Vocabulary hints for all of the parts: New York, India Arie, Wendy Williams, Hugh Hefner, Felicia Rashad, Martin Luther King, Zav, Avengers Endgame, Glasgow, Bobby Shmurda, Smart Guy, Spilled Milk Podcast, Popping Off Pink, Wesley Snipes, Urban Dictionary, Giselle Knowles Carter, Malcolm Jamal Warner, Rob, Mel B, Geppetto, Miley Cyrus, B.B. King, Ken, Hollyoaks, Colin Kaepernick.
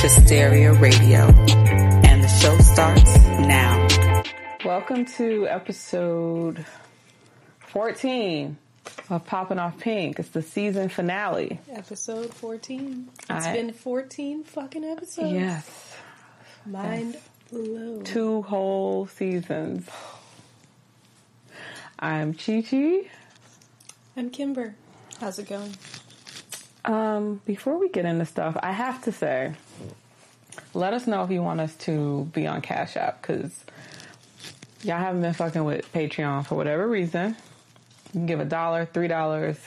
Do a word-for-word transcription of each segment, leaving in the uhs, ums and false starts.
to Stereo Radio, and the show starts now. Welcome to episode fourteen of Popping Off Pink. It's the season finale. Episode fourteen. It's I, been fourteen fucking episodes. Yes. Mind yes. blown. Two whole seasons. I'm Chi Chi. I'm Kimber. How's it going? Um, before we get into stuff, I have to say, let us know if you want us to be on Cash App, because y'all haven't been fucking with Patreon for whatever reason. You can give a dollar, three dollars,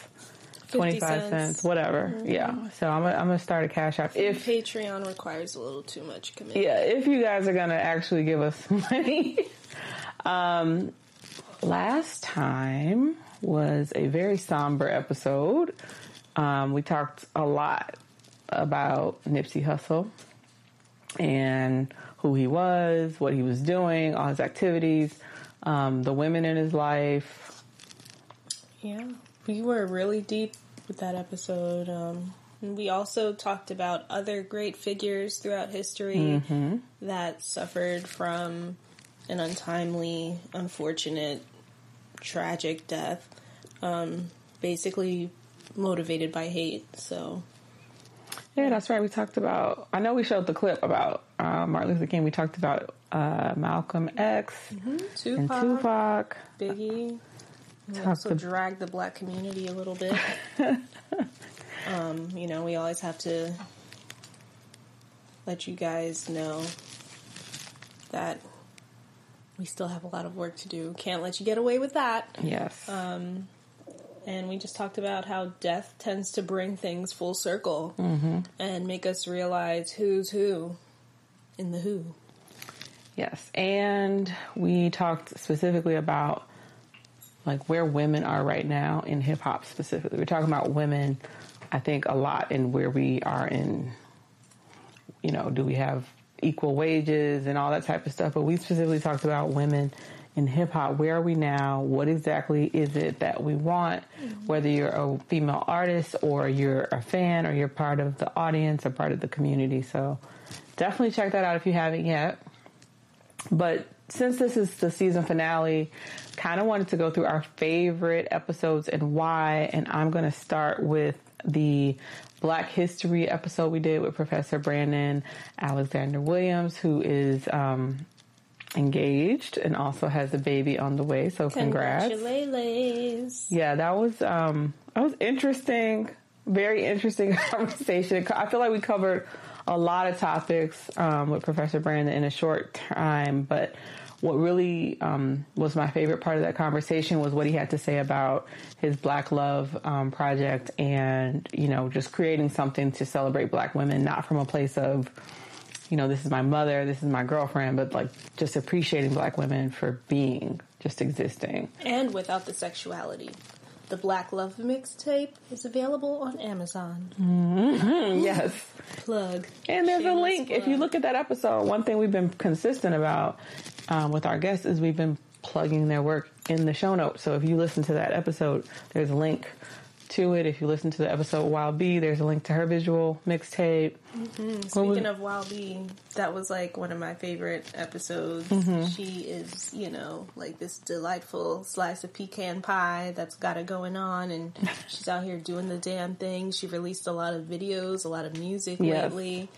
twenty-five cents, whatever. Mm-hmm. Yeah. So I'm gonna, I'm gonna start a Cash App. If Patreon requires a little too much commitment. Yeah. If you guys are gonna actually give us money. um, last time was a very somber episode. Um, we talked a lot about Nipsey Hussle and who he was, what he was doing, all his activities, um, the women in his life. Yeah, we were really deep with that episode. Um, and we also talked about other great figures throughout history mm-hmm. that suffered from an untimely, unfortunate, tragic death, um, basically motivated by hate, so... Yeah, that's right. We talked about... I know we showed the clip about uh, Martin Luther King. We talked about uh, Malcolm X mm-hmm. Tupac, and Tupac. Biggie. We talked also to... dragged the black community a little bit. um, you know, we always have to let you guys know that we still have a lot of work to do. Can't let you get away with that. Yes. Um... And we just talked about how death tends to bring things full circle mm-hmm. and make us realize who's who in the who. Yes. And we talked specifically about, like, where women are right now in hip-hop specifically. We're talking about women, I think, a lot in where we are in, you know, do we have equal wages and all that type of stuff. But we specifically talked about women in hip-hop. Where are we now? What exactly is it that we want? Mm-hmm. Whether you're a female artist or you're a fan or you're part of the audience or part of the community. So definitely check that out if you haven't yet. But since this is the season finale, kind of wanted to go through our favorite episodes and why. And I'm going to start with the Black History episode we did with Professor Brandon Alexander Williams, who is... Um, engaged and also has a baby on the way, so congrats. Congratulations. Yeah, that was um that was interesting, very interesting conversation. I feel like we covered a lot of topics um with Professor Brandon in a short time, but what really um was my favorite part of that conversation was what he had to say about his Black Love um project and, you know, just creating something to celebrate Black women, not from a place of, you know, this is my mother, this is my girlfriend, but, like, just appreciating Black women for being, just existing. And without the sexuality. The Black Love mixtape is available on Amazon. Mm-hmm. Yes. Plug. And there's Shameless a link. Plug. If you look at that episode, one thing we've been consistent about um, with our guests is we've been plugging their work in the show notes. So if you listen to that episode, there's a link to it. If you listen to the episode Wild B, there's a link to her visual mixtape. Mm-hmm. Speaking was, of Wild B, that was, like, one of my favorite episodes. Mm-hmm. She is, you know, like, this delightful slice of pecan pie that's got it going on, and she's out here doing the damn thing. She released a lot of videos, a lot of music yes. lately,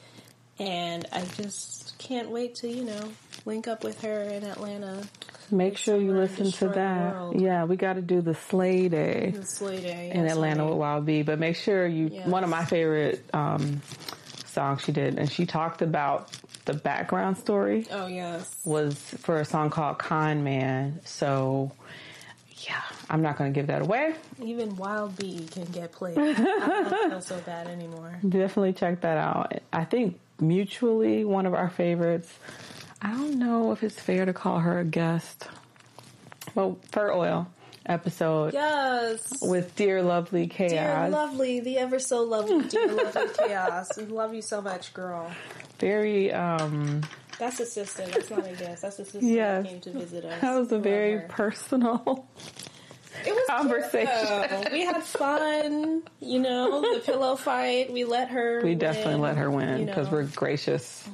and I just can't wait to, you know, link up with her in Atlanta. Make sure you listen to that. World. Yeah, we got to do the Slay Day, the Slay Day yes, in Atlanta Slay. With Wild B. But make sure you. Yes. One of my favorite um, songs she did, and she talked about the background story. Oh yes, was for a song called Con Man. So yeah, I'm not going to give that away. Even Wild B can get played. I don't feel so bad anymore. Definitely check that out. I think mutually one of our favorites. I don't know if it's fair to call her a guest. Well, Fur Oil episode. Yes. With Dear Lovely Chaos. Dear Lovely, the ever so lovely Dear Lovely Chaos. We love you so much, girl. Very, um... That's a sister. That's not a guest. That's a sister yes. who came to visit us. That was a very personal it was conversation. We had fun, you know, the pillow fight. We let her We win, definitely let her win because you know, we're gracious,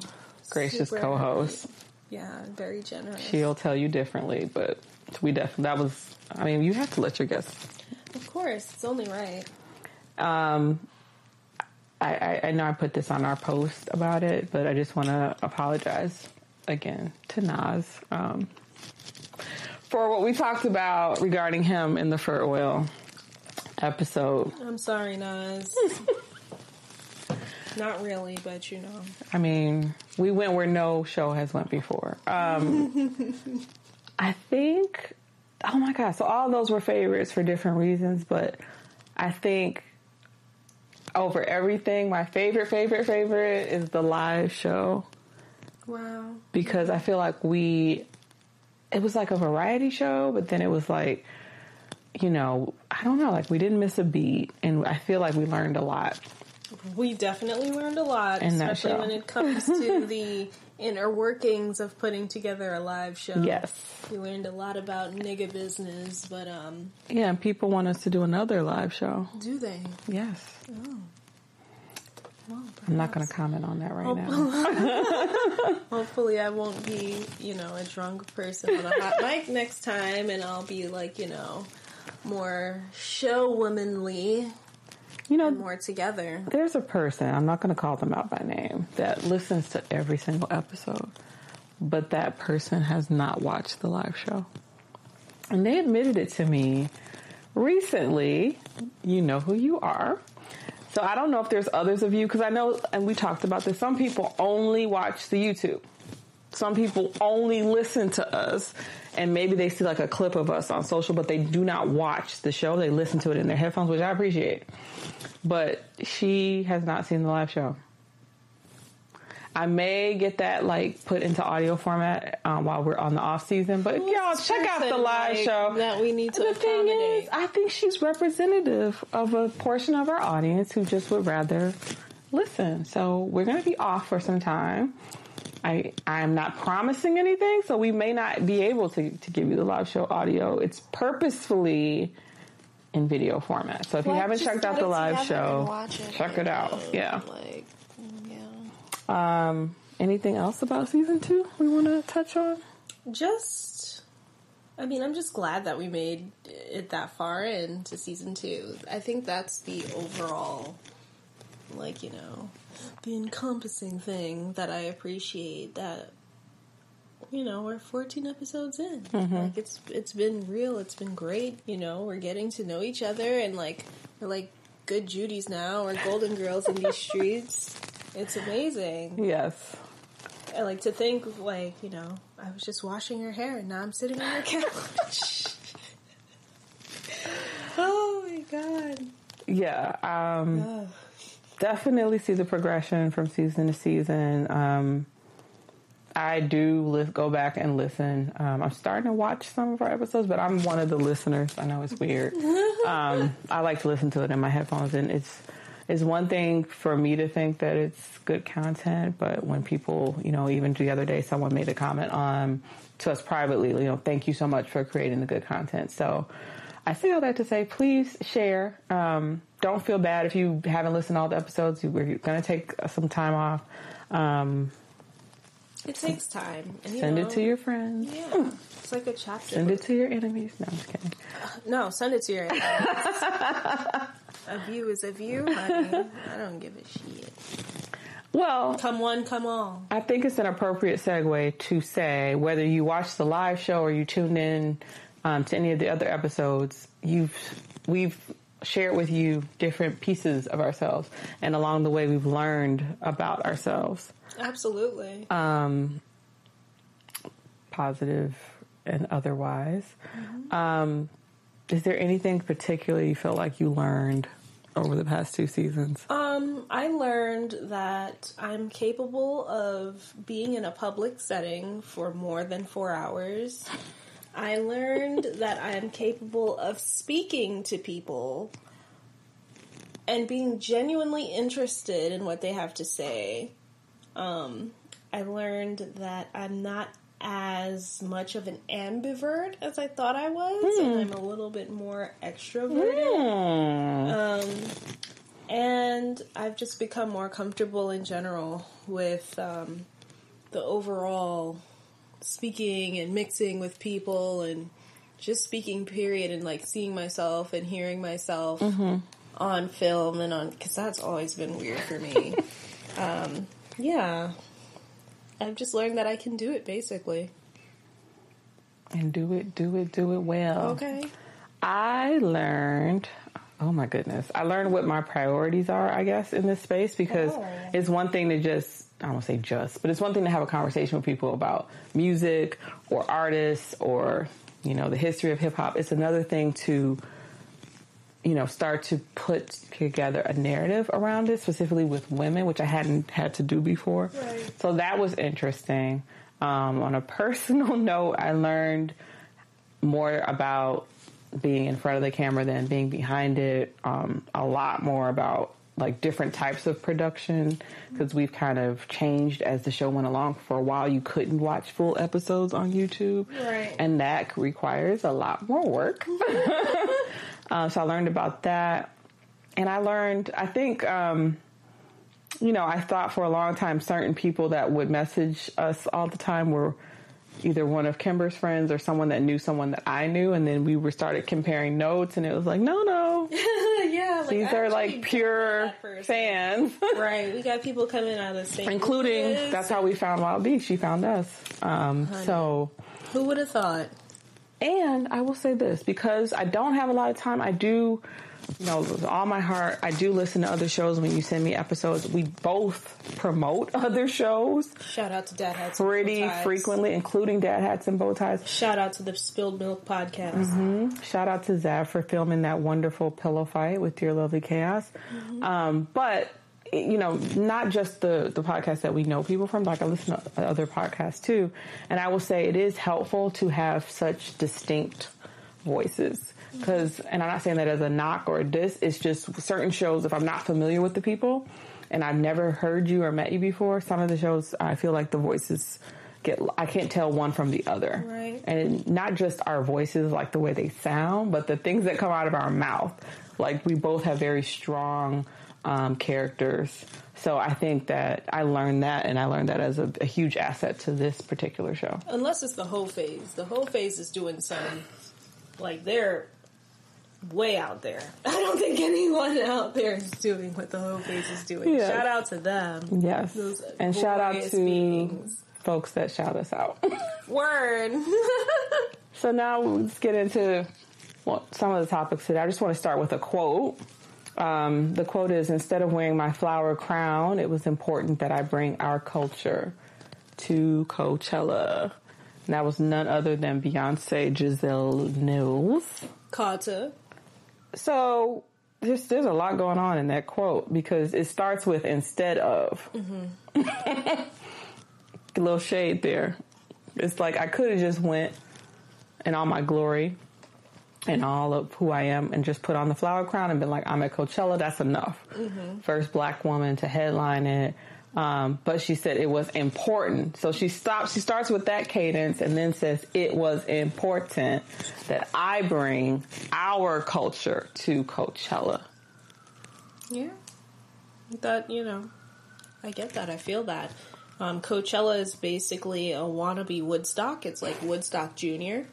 gracious co-hosts. Yeah, very generous. She'll tell you differently, but we definitely, that was, I mean, you have to let your guests. Of course, it's only right. Um, I, I, I know I put this on our post about it, but I just want to apologize again to Naz um, for what we talked about regarding him in the Fur Oil episode. I'm sorry, Naz. Not really, but you know. I mean, we went where no show has went before. Um, I think, oh my God, so all those were favorites for different reasons, but I think over everything, my favorite, favorite, favorite is the live show. Wow. Because I feel like we, it was like a variety show, but then it was like, you know, I don't know, like we didn't miss a beat, and I feel like we learned a lot. We definitely learned a lot, in especially when it comes to the inner workings of putting together a live show. Yes. We learned a lot about nigga business, but, um... yeah, and people want us to do another live show. Do they? Yes. Oh. Well, I'm not going to comment on that right Hopefully. now. Hopefully I won't be, you know, a drunk person on a hot mic next time, and I'll be, like, you know, more show-womanly. You know, more together. There's a person, I'm not going to call them out by name, that listens to every single episode, but that person has not watched the live show. And they admitted it to me recently. You know who you are. So I don't know if there's others of you, because I know, and we talked about this, some people only watch the YouTube. Some people only listen to us, and maybe they see like a clip of us on social, but they do not watch the show. They listen to it in their headphones, which I appreciate. But she has not seen the live show. I may get that like put into audio format um, while we're on the off season, but Who's y'all check out the live like show. That we need to. The thing is, I think she's representative of a portion of our audience who just would rather listen. So we're going to be off for some time. I I'm not promising anything, so we may not be able to, to give you the live show audio. It's purposefully in video format. So if well, you haven't checked out the live show, it, check it out. Know, yeah. Like, yeah. Um, anything else about season two we want to touch on? Just, I mean, I'm just glad that we made it that far into season two. I think that's the overall, like, you know, the encompassing thing that I appreciate, that, you know, we're fourteen episodes in. Mm-hmm. Like, it's it's been real. It's been great. You know, we're getting to know each other, and, like, we're, like, good Judies now. We're golden girls in these streets. It's amazing. Yes. I like to think, like, you know, I was just washing her hair, and now I'm sitting on her couch. Oh, my God. Yeah, um... Oh. Definitely see the progression from season to season. Um, I do li- go back and listen. Um, I'm starting to watch some of our episodes, but I'm one of the listeners. I know it's weird. Um, I like to listen to it in my headphones, and it's it's one thing for me to think that it's good content, but when people, you know, even the other day, someone made a comment on to us privately, you know, thank you so much for creating the good content. So I say all that to say, please share. Um, don't feel bad if you haven't listened to all the episodes. We're going to take some time off. Um, it takes time. And, send you know, it to your friends. Yeah. It's like a chapter. Send book. It to your enemies. No, I'm just kidding. No, send it to your enemies. A view is a view, honey. I don't give a shit. Well, come one, come all. I think it's an appropriate segue to say, whether you watch the live show or you tune in Um, to any of the other episodes, you've we've shared with you different pieces of ourselves, and along the way, we've learned about ourselves. Absolutely. Um, positive and otherwise. Mm-hmm. Um, is there anything particular you feel like you learned over the past two seasons? Um, I learned that I'm capable of being in a public setting for more than four hours. I learned that I am capable of speaking to people and being genuinely interested in what they have to say. Um, I learned that I'm not as much of an ambivert as I thought I was, mm. and I'm a little bit more extroverted. Mm. Um, and I've just become more comfortable in general with um, the overall speaking and mixing with people and just speaking, period, and like seeing myself and hearing myself mm-hmm. on film and on, because that's always been weird for me. um, yeah. I've just learned that I can do it, basically. And do it, do it, do it well. Okay. I learned, oh my goodness, I learned what my priorities are, I guess, in this space, because oh. it's one thing to just, I don't want to say just, but it's one thing to have a conversation with people about music or artists or, you know, the history of hip-hop. It's another thing to, you know, start to put together a narrative around it, specifically with women, which I hadn't had to do before. Right. So that was interesting. Um, on a personal note, I learned more about being in front of the camera than being behind it. Um, a lot more about like different types of production, because we've kind of changed as the show went along. For a while, you couldn't watch full episodes on YouTube. Right. And that requires a lot more work. Uh, so I learned about that. And I learned, I think, um, you know, I thought for a long time certain people that would message us all the time were either one of Kimber's friends or someone that knew someone that I knew. And then we were started comparing notes, and it was like, no, no. Yeah. These like, are like pure fans. Right. We got people coming out of Saint Including, Louis. That's how we found Wild B. She found us. Um, so. Who would have thought? And I will say this, because I don't have a lot of time. I do, you know, with all my heart, I do listen to other shows when you send me episodes. We both promote other shows. Shout out to Dad Hats and Bowties. Pretty frequently, including Dad Hats and Bowties. Shout out to the Spilled Milk Podcast. Mm-hmm. Shout out to Zav for filming that wonderful pillow fight with Dear Lovely Chaos. Mm-hmm. Um, but, you know, not just the, the podcasts that we know people from, like I listen to other podcasts too. And I will say it is helpful to have such distinct voices. Cause, and I'm not saying that as a knock or a diss, it's just certain shows, if I'm not familiar with the people and I've never heard you or met you before, some of the shows, I feel like the voices get, I can't tell one from the other. Right. And not just our voices, like the way they sound, but the things that come out of our mouth. Like we both have very strong Um, characters. So I think that I learned that, and I learned that as a, a huge asset to this particular show. Unless it's the whole phase. The whole phase is doing some, like, they're way out there. I don't think anyone out there is doing what the whole phase is doing. Yes. Shout out to them. Yes. Those and shout out to meetings. Folks that shout us out. Word. So now let's get into well, some of the topics today. I just want to start with a quote. Um, the quote is, instead of wearing my flower crown, it was important that I bring our culture to Coachella. And that was none other than Beyonce Giselle Knowles. Carter. So there's, there's a lot going on in that quote, because it starts with instead of. Mm-hmm. A little shade there. It's like I could have just went in all my glory and all of who I am, and just put on the flower crown and been like, I'm at Coachella, that's enough. Mm-hmm. First black woman to headline it. Um, but she said it was important. So she stops, she starts with that cadence and then says, it was important that I bring our culture to Coachella. Yeah. That, you know, I get that. I feel that. Um, Coachella is basically a wannabe Woodstock. It's like Woodstock Junior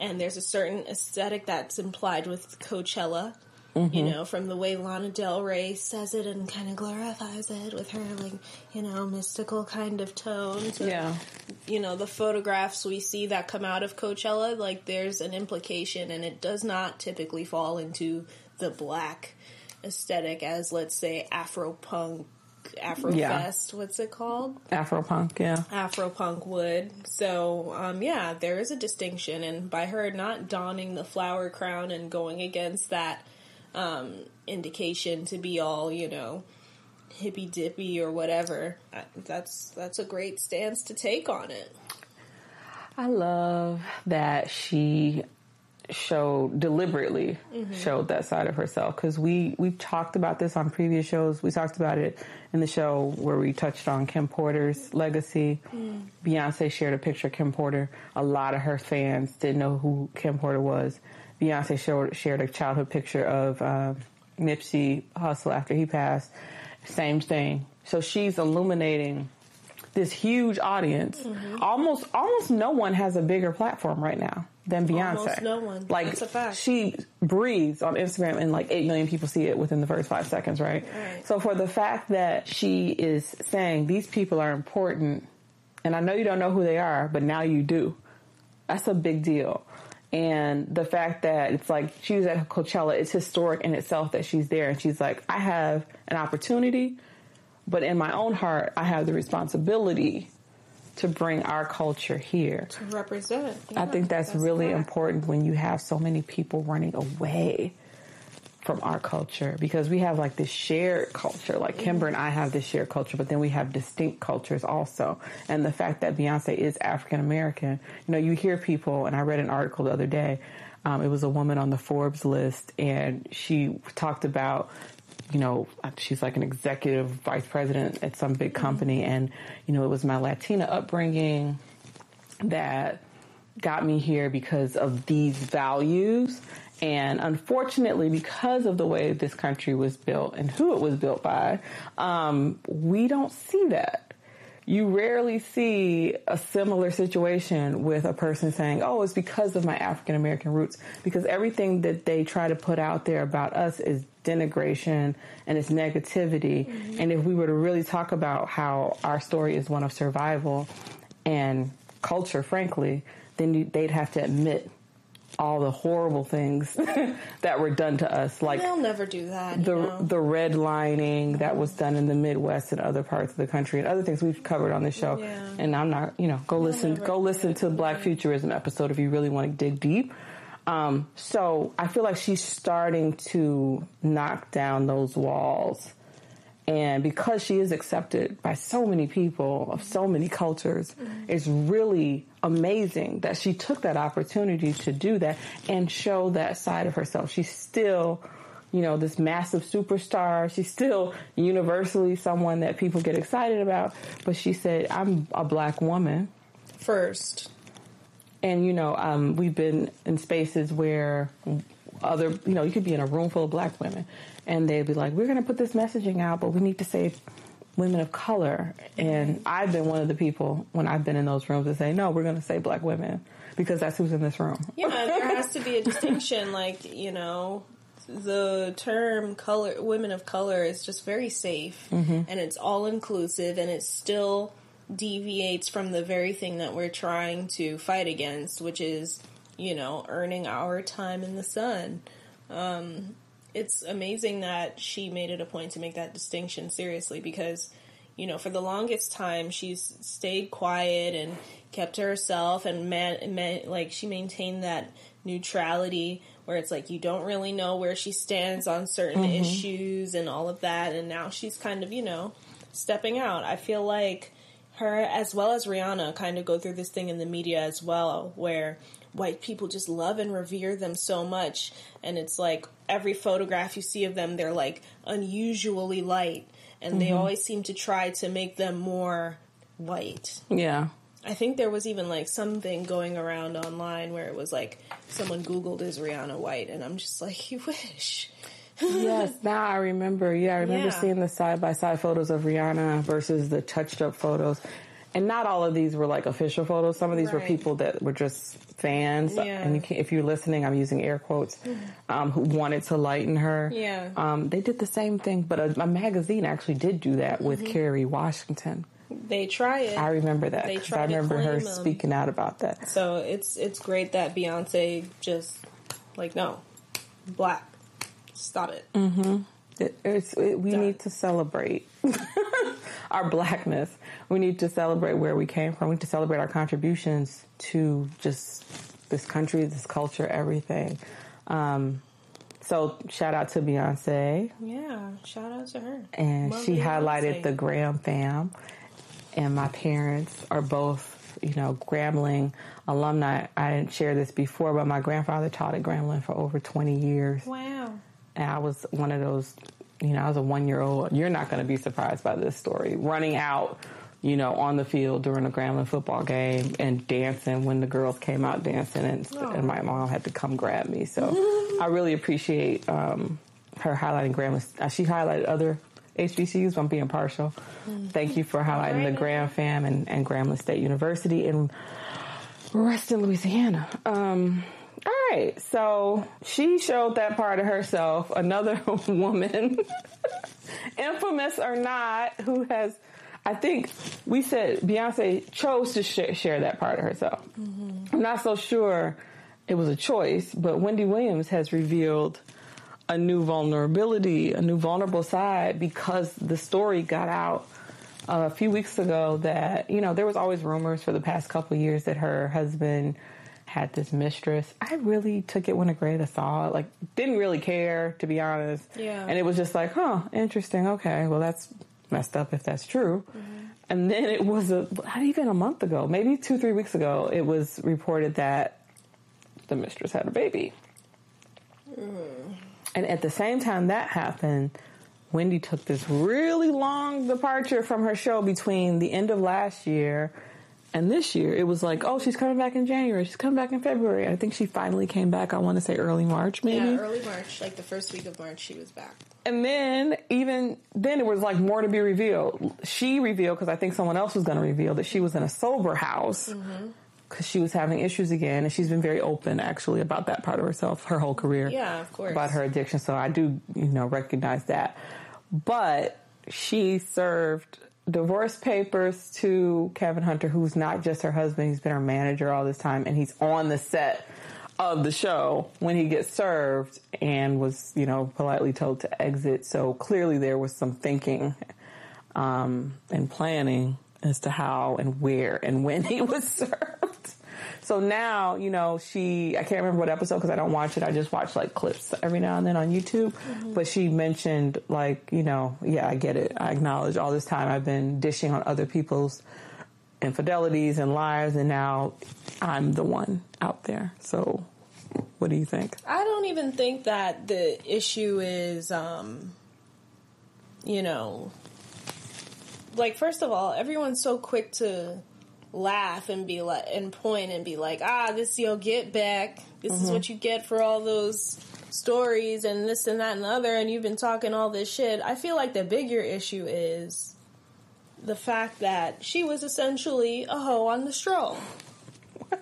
And there's a certain aesthetic that's implied with Coachella, mm-hmm. you know, from the way Lana Del Rey says it and kind of glorifies it with her, like, you know, mystical kind of tone. So, yeah. You know, the photographs we see that come out of Coachella, like, there's an implication, and it does not typically fall into the black aesthetic as, let's say, Afropunk. Afrofest, yeah. What's it called? Afropunk, yeah. Afropunk would. So, um, yeah, there is a distinction, and by her not donning the flower crown and going against that um, indication to be all, you know, hippy dippy or whatever, that's that's a great stance to take on it. I love that she showed deliberately mm-hmm. showed that side of herself, because we we've talked about this on previous shows. We talked about it in the show where we touched on Kim Porter's legacy. Mm. Beyonce shared a picture of Kim Porter. A lot of her fans didn't know who Kim Porter was. Beyonce showed, shared a childhood picture of um, Nipsey Hussle after he passed. Same thing. So she's illuminating this huge audience. Mm-hmm. Almost almost no one has a bigger platform right now than Beyonce. Almost no one. Like, that's a fact. She breathes on Instagram and like eight million people see it within the first five seconds, right? right? So for the fact that she is saying these people are important, and I know you don't know who they are, but now you do. That's a big deal. And the fact that it's like she was at Coachella, it's historic in itself that she's there. And she's like, I have an opportunity, but in my own heart, I have the responsibility to bring our culture here. To represent. Yeah, I think that's, that's really that. important when you have so many people running away from our culture, because we have like this shared culture. Like Kimber and I have this shared culture, but then we have distinct cultures also. And the fact that Beyonce is African American, you know, you hear people, and I read an article the other day. Um, it was a woman on the Forbes list, and she talked about, you know, she's like an executive vice president at some big company. And, you know, it was my Latina upbringing that got me here because of these values. And unfortunately, because of the way this country was built and who it was built by, um, we don't see that. You rarely see a similar situation with a person saying, oh, it's because of my African American roots, because everything that they try to put out there about us is denigration and it's negativity. Mm-hmm. And if we were to really talk about how our story is one of survival and culture, frankly, then you, they'd have to admit all the horrible things that were done to us. Like, they'll never do that. The you know? the redlining that was done in the Midwest and other parts of the country, and other things we've covered on this show. Yeah. And I'm not, you know, go they'll listen, go listen to the Black Futurism episode if you really want to dig deep. Um, so I feel like she's starting to knock down those walls. And because she is accepted by so many people of so many cultures, mm-hmm. it's really amazing that she took that opportunity to do that and show that side of herself. She's still, you know, this massive superstar. She's still universally someone that people get excited about. But she said, I'm a Black woman first. And, you know, um, we've been in spaces where other, you know, you could be in a room full of Black women and they'd be like, we're going to put this messaging out, but we need to say women of color. And I've been one of the people when I've been in those rooms that say, no, we're going to say Black women because that's who's in this room. Yeah, there has to be a distinction. Like, you know, the term color, women of color is just very safe mm-hmm. and it's all inclusive and it's still deviates from the very thing that we're trying to fight against, which is, you know, earning our time in the sun. Um, it's amazing that she made it a point to make that distinction seriously because, you know, for the longest time she's stayed quiet and kept to herself and, man, man, like, she maintained that neutrality where it's like you don't really know where she stands on certain mm-hmm. issues and all of that, and now she's kind of, you know, stepping out. I feel like her, as well as Rihanna, kind of go through this thing in the media as well, where white people just love and revere them so much, and it's like every photograph you see of them, they're like unusually light, and mm-hmm. they always seem to try to make them more white. Yeah. I think there was even like something going around online where it was like someone Googled, is Rihanna white? And I'm just like, you wish. Yes, now I remember. Yeah, I remember yeah. seeing the side-by-side photos of Rihanna versus the touched-up photos. And not all of these were, like, official photos. Some of these right. were people that were just fans. Yeah. And you can, if you're listening, I'm using air quotes, um, who wanted to lighten her. Yeah. Um, they did the same thing, but a, a magazine actually did do that with mm-hmm. Kerry Washington. They try it. I remember that. They tried I remember her them. speaking out about that. So it's it's great that Beyonce just, like, no, Black. Stop it. Mm-hmm. It, it's, it, we Done. need to celebrate our Blackness. We need to celebrate where we came from. We need to celebrate our contributions to just this country, this culture, everything. Um, so shout out to Beyonce. Yeah, shout out to her. And Love she Beyonce. highlighted the Gram fam, and my parents are both of, you know, Grambling alumni. I didn't share this before, but my grandfather taught at Grambling for over twenty years. Wow. And I was one of those, you know, I was a one-year-old. You're not going to be surprised by this story. Running out, you know, on the field during a Grambling football game and dancing when the girls came out dancing, and, oh. and my mom had to come grab me. So I really appreciate um, her highlighting Grambling. She highlighted other H B C Us, I'm being partial. Mm-hmm. Thank you for highlighting right. the Gram fam and, and Grambling State University in Reston, Louisiana. Um, all right, so she showed that part of herself. Another woman, infamous or not, who has, I think we said Beyonce chose to sh- share that part of herself. Mm-hmm. I'm not so sure it was a choice, but Wendy Williams has revealed a new vulnerability, a new vulnerable side, because the story got out uh, a few weeks ago that, you know, there was always rumors for the past couple of years that her husband had this mistress. I really took it with a grain of salt, like didn't really care, to be honest. Yeah. And it was just like, huh, interesting. Okay, well, that's messed up if that's true. Mm-hmm. And then it was a, not even a month ago, maybe two, three weeks ago, it was reported that the mistress had a baby. Mm. And at the same time that happened, Wendy took this really long departure from her show between the end of last year and this year. It was like, oh, she's coming back in January. She's coming back in February. I think she finally came back, I want to say early March, maybe. Yeah, early March. Like the first week of March, she was back. And then, even then, it was like more to be revealed. She revealed, because I think someone else was going to reveal, that she was in a sober house. Mm-hmm. Because she was having issues again, and she's been very open, actually, about that part of herself her whole career. Yeah, of course. About her addiction, so I do, you know, recognize that. But she served divorce papers to Kevin Hunter, who's not just her husband, he's been her manager all this time, and he's on the set of the show when he gets served, and was, you know, politely told to exit. So clearly there was some thinking um, and planning as to how and where and when he was served. So now, you know, she, I can't remember what episode because I don't watch it. I just watch like clips every now and then on YouTube. Mm-hmm. But she mentioned, like, you know, yeah, I get it. I acknowledge all this time I've been dishing on other people's infidelities and lives, and now I'm the one out there. So what do you think? I don't even think that the issue is, um, you know, like, first of all, everyone's so quick to laugh and be like, and point and be like, ah, this is your get back. This mm-hmm. is what you get for all those stories and this and that and the other, and you've been talking all this shit. I feel like the bigger issue is the fact that she was essentially a hoe on the stroll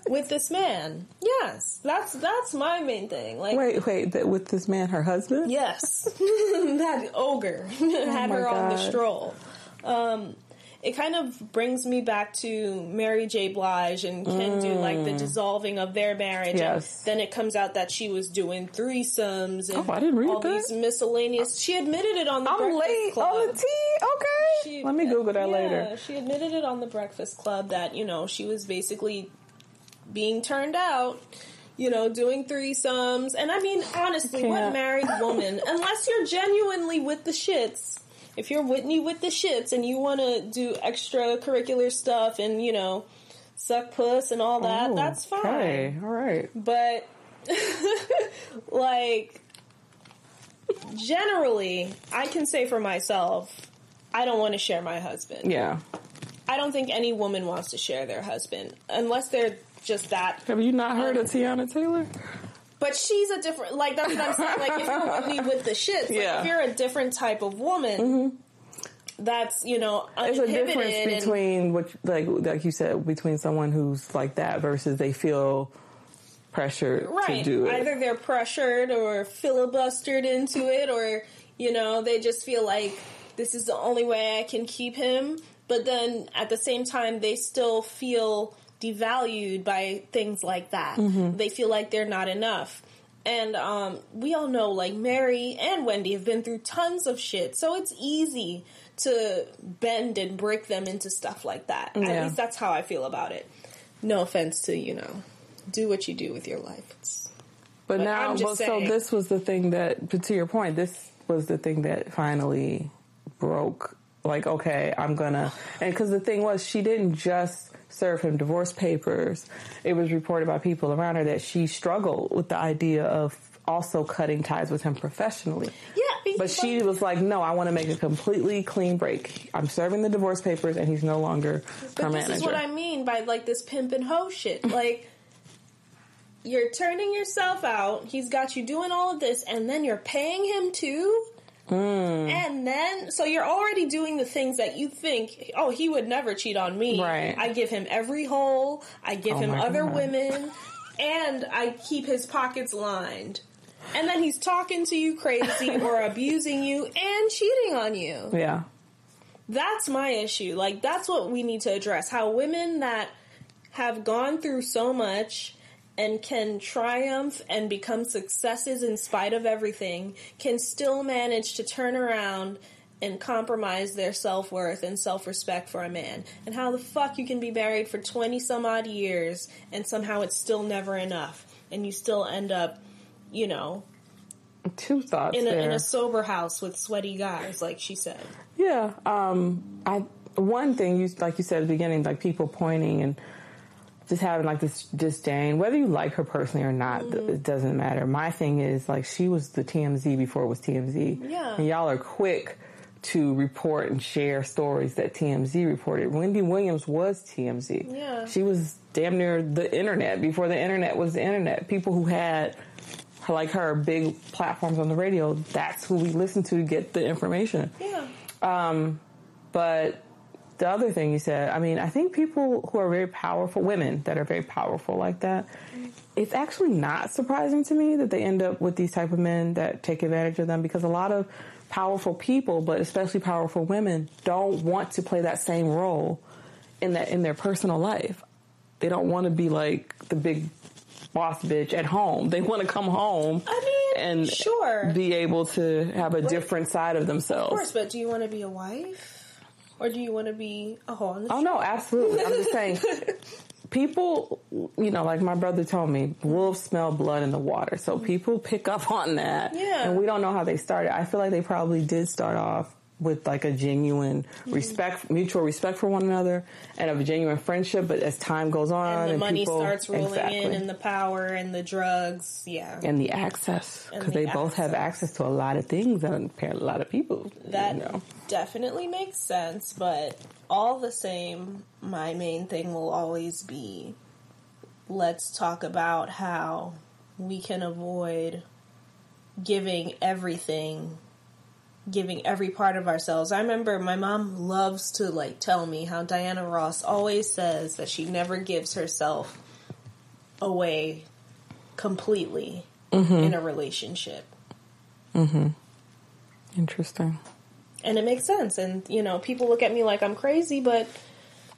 with this man. Yes, that's that's my main thing. Like, wait, wait, that with this man, her husband? Yes, that ogre oh had her God. on the stroll. Um, it kind of brings me back to Mary J. Blige and Ken mm. do, like, the dissolving of their marriage. Yes. And then it comes out that she was doing threesomes and oh, I didn't read all that. these miscellaneous. She admitted it on the I'm Breakfast late Club. On the tea? Okay. She, Let me Google that yeah, later. She admitted it on the Breakfast Club that, you know, she was basically being turned out, you know, doing threesomes. And I mean, honestly, what married woman, unless you're genuinely with the shits, if you're Whitney with the shits and you want to do extracurricular stuff and, you know, suck puss and all that, oh, that's fine. Okay. All right. But, like, generally, I can say for myself, I don't want to share my husband. Yeah. I don't think any woman wants to share their husband unless they're just that. Have you not heard um, of Tiana Taylor? But she's a different, like, that's what I'm saying, like, if you're really with the shits, like, yeah. if you're a different type of woman, mm-hmm. that's, you know, uninhibited. There's a difference between, and, what, like like you said, between someone who's like that versus they feel pressured right. to do it. Either they're pressured or filibustered into it, or, you know, they just feel like this is the only way I can keep him. But then, at the same time, they still feel devalued by things like that. Mm-hmm. They feel like they're not enough. And um, we all know, like, Mary and Wendy have been through tons of shit, so it's easy to bend and break them into stuff like that. Yeah. At least that's how I feel about it. No offense to, you know, do what you do with your life. It's, but, but now, well, saying, so this was the thing that, to your point, this was the thing that finally broke, like, okay, I'm gonna, and because the thing was, she didn't just serve him divorce papers. It was reported by people around her that she struggled with the idea of also cutting ties with him professionally. Yeah. But she was like, no, I want to make a completely clean break. I'm serving the divorce papers and he's no longer but her manager. But this is what I mean by, like, this pimp and hoe shit. Like, you're turning yourself out. He's got you doing all of this and then you're paying him too. Mm. And then, so you're already doing the things that you think, oh, he would never cheat on me. Right. I give him every hole. I give oh him other God. women. And I keep his pockets lined. And then he's talking to you crazy or abusing you and cheating on you. Yeah. That's my issue. Like, that's what we need to address. How women that have gone through so much and can triumph and become successes in spite of everything can still manage to turn around and compromise their self-worth and self-respect for a man. And how the fuck you can be married for twenty some odd years and somehow it's still never enough. And you still end up, you know, two thoughts in a, there. in a sober house with sweaty guys, like she said. Yeah. Um, I one thing, you like you said at the beginning, like people pointing and just having like this disdain, whether you like her personally or not, mm-hmm. it doesn't matter. My thing is, like, she was the T M Z before it was T M Z. Yeah. And y'all are quick to report and share stories that T M Z reported. Wendy Williams was T M Z. Yeah. She was damn near the internet before the internet was the internet. People who had, like her, big platforms on the radio, that's who we listen to to get the information. Yeah. Um, but the other thing you said, I mean, I think people who are very powerful, women that are very powerful like that, it's actually not surprising to me that they end up with these type of men that take advantage of them, because a lot of powerful people, but especially powerful women, don't want to play that same role in that in their personal life. They don't want to be like the big boss bitch at home. They want to come home I mean, and sure. be able to have a like, different side of themselves. Of course, but do you want to be a wife? Or do you want to be a hoe on the street? Oh, no, absolutely. I'm just saying, people, you know, like my brother told me, wolves smell blood in the water. So people pick up on that. Yeah. And we don't know how they started. I feel like they probably did start off with like a genuine respect, mm-hmm. mutual respect for one another, and of a genuine friendship. But as time goes on, and the and money people, starts rolling exactly. in, and the power, and the drugs, yeah, and the access, because the they access. both have access to a lot of things and a lot of people. That you know. definitely makes sense, but all the same, my main thing will always be: let's talk about how we can avoid giving everything. Giving every part of ourselves. I remember my mom loves to like tell me how Diana Ross always says that she never gives herself away completely mm-hmm. in a relationship. Mm-hmm. Interesting. And it makes sense. And you know, people look at me like I'm crazy, but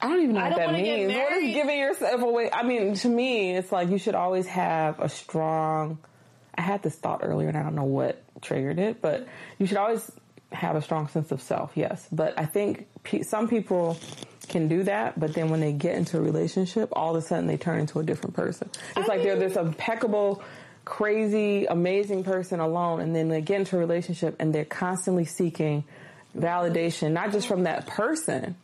I don't even know I what that means. What is giving yourself away? I mean, to me, it's like you should always have a strong. I had this thought earlier, and I don't know what triggered it, but you should always have a strong sense of self, yes. But I think pe- some people can do that, but then when they get into a relationship, all of a sudden they turn into a different person. It's I like mean, they're this impeccable, crazy, amazing person alone, and then they get into a relationship, and they're constantly seeking validation, not just from that person,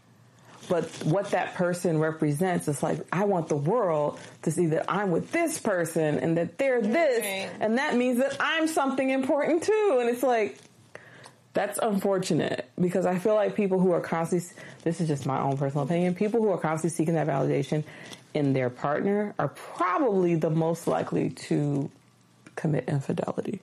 but what that person represents. It's like, I want the world to see that I'm with this person and that they're this. Right. And that means that I'm something important too. And it's like, that's unfortunate, because I feel like people who are constantly, this is just my own personal opinion, people who are constantly seeking that validation in their partner are probably the most likely to commit infidelity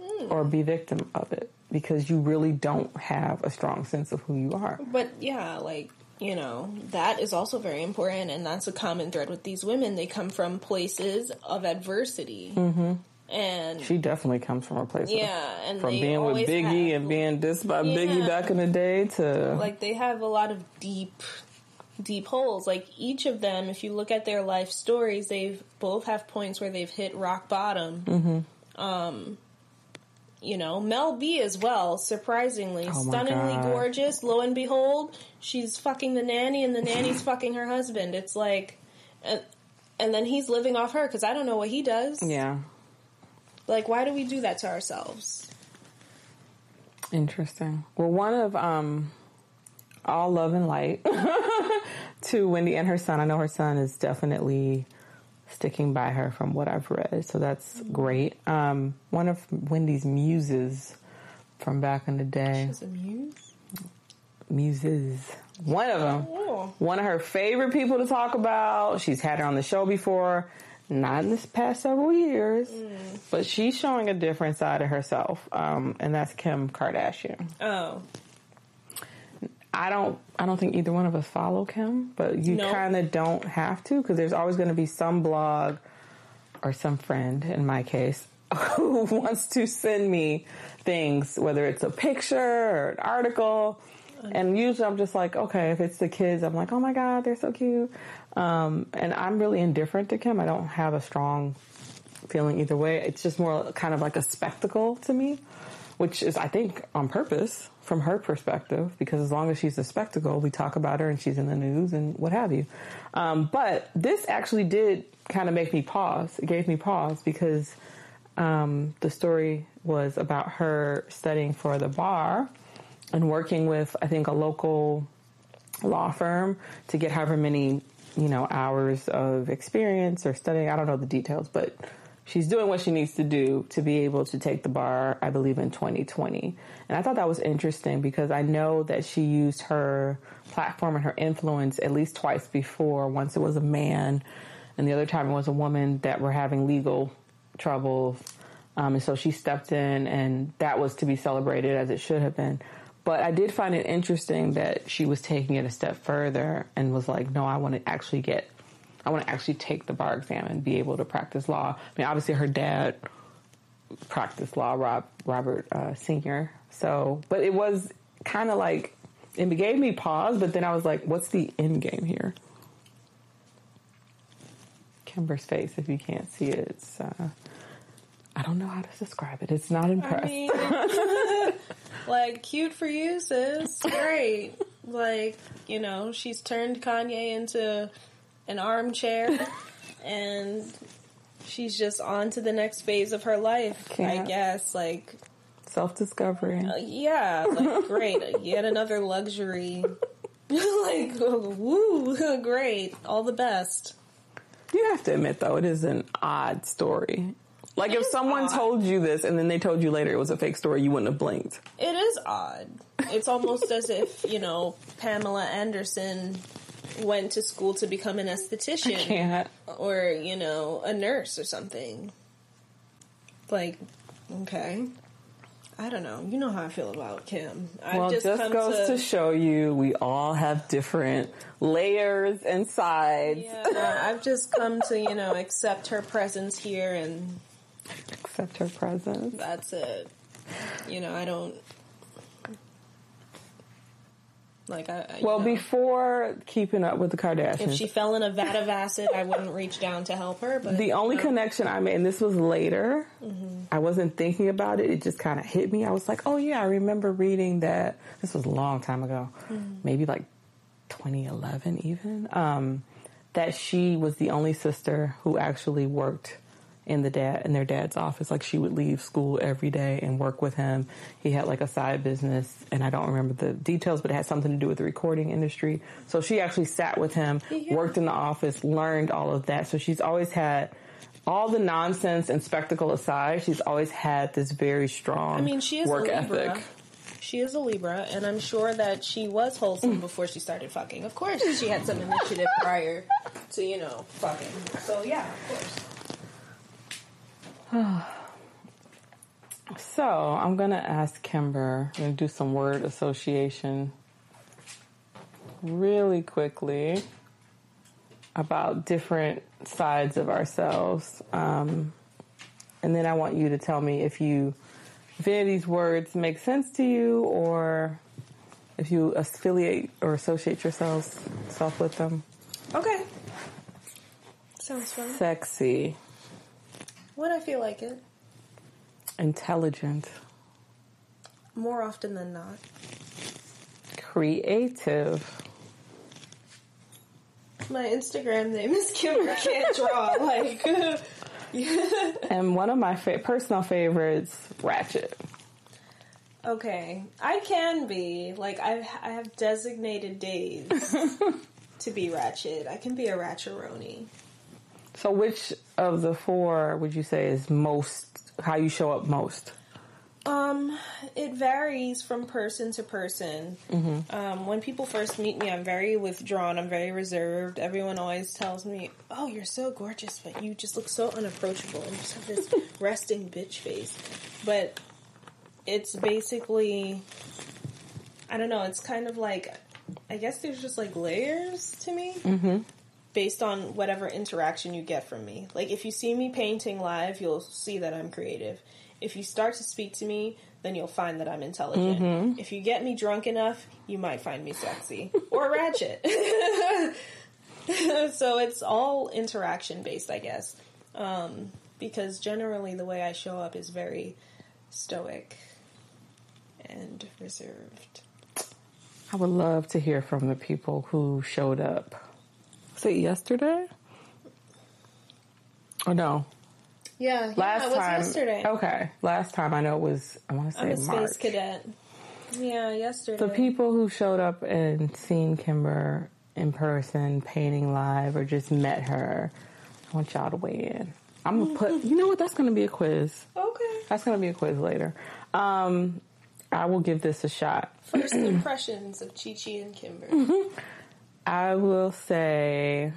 mm. or be victim of it. Because you really don't have a strong sense of who you are. But yeah, like, you know, that is also very important. And that's a common thread with these women. They come from places of adversity. Mm-hmm. And she definitely comes from a place yeah, and from being with Biggie have, and being dissed by yeah, Biggie back in the day to. Like, they have a lot of deep, deep holes. Like, each of them, if you look at their life stories, they've both have points where they've hit rock bottom. Mm-hmm. Um, You know, Mel B as well, surprisingly. Oh Stunningly God. gorgeous. Lo and behold, she's fucking the nanny and the nanny's fucking her husband. It's like, and, and then he's living off her because I don't know what he does. Yeah. Like, why do we do that to ourselves? Interesting. Well, one of um, All Love and Light to Wendy and her son. I know her son is definitely sticking by her from what I've read, so that's great. Um, one of Wendy's muses from back in the day. She's a muse? Muses. One of them. Oh. One of her favorite people to talk about. She's had her on the show before. Not in this past several years. Mm. But she's showing a different side of herself. Um, and that's Kim Kardashian. Oh. I don't I don't think either one of us follow Kim, but you nope. kind of don't have to, because there's always going to be some blog or some friend, in my case, who wants to send me things, whether it's a picture or an article. And usually I'm just like, okay, if it's the kids, I'm like, oh my God, they're so cute. Um, and I'm really indifferent to Kim. I don't have a strong feeling either way. It's just more kind of like a spectacle to me, which is, I think, on purpose from her perspective, because as long as she's a spectacle, we talk about her and she's in the news and what have you. Um, but this actually did kind of make me pause. It gave me pause because um, the story was about her studying for the bar and working with, I think, a local law firm to get however many, you know, hours of experience or studying. I don't know the details, but she's doing what she needs to do to be able to take the bar, I believe, in twenty twenty. And I thought that was interesting because I know that she used her platform and her influence at least twice before. Once it was a man, and the other time it was a woman that were having legal troubles. Um, and so she stepped in, and that was to be celebrated as it should have been. But I did find it interesting that she was taking it a step further and was like, no, I want to actually get, I want to actually take the bar exam and be able to practice law. I mean, obviously her dad practiced law, Rob, Robert uh, Senior So, but it was kind of like, it gave me pause, but then I was like, what's the end game here? Kimber's face, if you can't see it, it's, uh, I don't know how to describe it. It's not impressed. I mean, like, cute for you, sis. Great. Like, you know, she's turned Kanye into an armchair, and she's just on to the next phase of her life, Can't. I guess. Like, self-discovery. Uh, yeah. Like, great. Yet another luxury. Like, woo, great. All the best. You have to admit, though, it is an odd story. Like, it if someone odd. told you this and then they told you later it was a fake story, you wouldn't have blinked. It is odd. It's almost as if, you know, Pamela Anderson went to school to become an esthetician. I can't. Or, you know, a nurse or something. Like, okay. I don't know. You know how I feel about Kim. I've well, just this come goes to... to show you we all have different layers and sides. Yeah, I've just come to, you know, accept her presence here and... Accept her presence. That's it. You know, I don't like. I, well, know. Before Keeping Up with the Kardashians, if she fell in a vat of acid, I wouldn't reach down to help her. But the only no. connection I made, and this was later, mm-hmm. I wasn't thinking about it. It just kind of hit me. I was like, oh yeah, I remember reading that. This was a long time ago, mm-hmm. maybe like twenty eleven, even um, that she was the only sister who actually worked in the dad in their dad's office. Like, she would leave school every day and work with him. He had like a side business, and I don't remember the details, but it had something to do with the recording industry. So she actually sat with him, yeah. worked in the office, learned all of that. So she's always had, all the nonsense and spectacle aside, she's always had this very strong I mean, she is work a Libra. ethic. She is a Libra, and I'm sure that she was wholesome before she started fucking. Of course, she had some initiative prior to, you know, fucking. So yeah, of course. So, I'm going to ask Kimber. I'm going to do some word association really quickly about different sides of ourselves. Um, and then I want you to tell me if you, if any of these words make sense to you, or if you affiliate or associate yourself self with them. Okay. Sounds fun. Sexy. When I feel like it. Intelligent. More often than not. Creative. My Instagram name is Kim Can't Draw. Like, yeah. And one of my fa- personal favorites, ratchet. Okay, I can be like I I have designated days to be ratchet. I can be a ratcheroni. So which of the four would you say is most, how you show up most? Um, it varies from person to person. Mm-hmm. Um, when people first meet me, I'm very withdrawn. I'm very reserved. Everyone always tells me, oh, you're so gorgeous, but you just look so unapproachable. You just have this resting bitch face. But it's basically, I don't know, it's kind of like, I guess there's just like layers to me. Mm-hmm. Based on whatever interaction you get from me. Like, if you see me painting live, you'll see that I'm creative. If you start to speak to me, then you'll find that I'm intelligent. Mm-hmm. If you get me drunk enough, you might find me sexy. Or ratchet. So it's all interaction-based, I guess. Um, because generally the way I show up is very stoic and reserved. I would love to hear from the people who showed up. Was it yesterday? Or no? Yeah, yeah last it was time, yesterday. Okay. Last time I know it was, I want to say I'm a March. Space cadet. Yeah, yesterday. The people who showed up and seen Kimber in person, painting live, or just met her, I want y'all to weigh in. I'm going to put, you know what, that's going to be a quiz. Okay. That's going to be a quiz later. Um, I will give this a shot. First impressions of Chi-Chi and Kimber. Mm-hmm. I will say,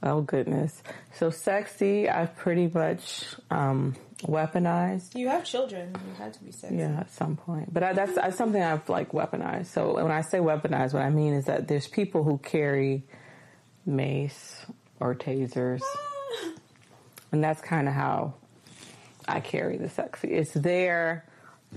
oh goodness. So sexy, I've pretty much um, weaponized. You have children. You had to be sexy. Yeah, at some point. But I, that's, that's something I've like weaponized. So when I say weaponized, what I mean is that there's people who carry mace or tasers. And that's kind of how I carry the sexy. It's there.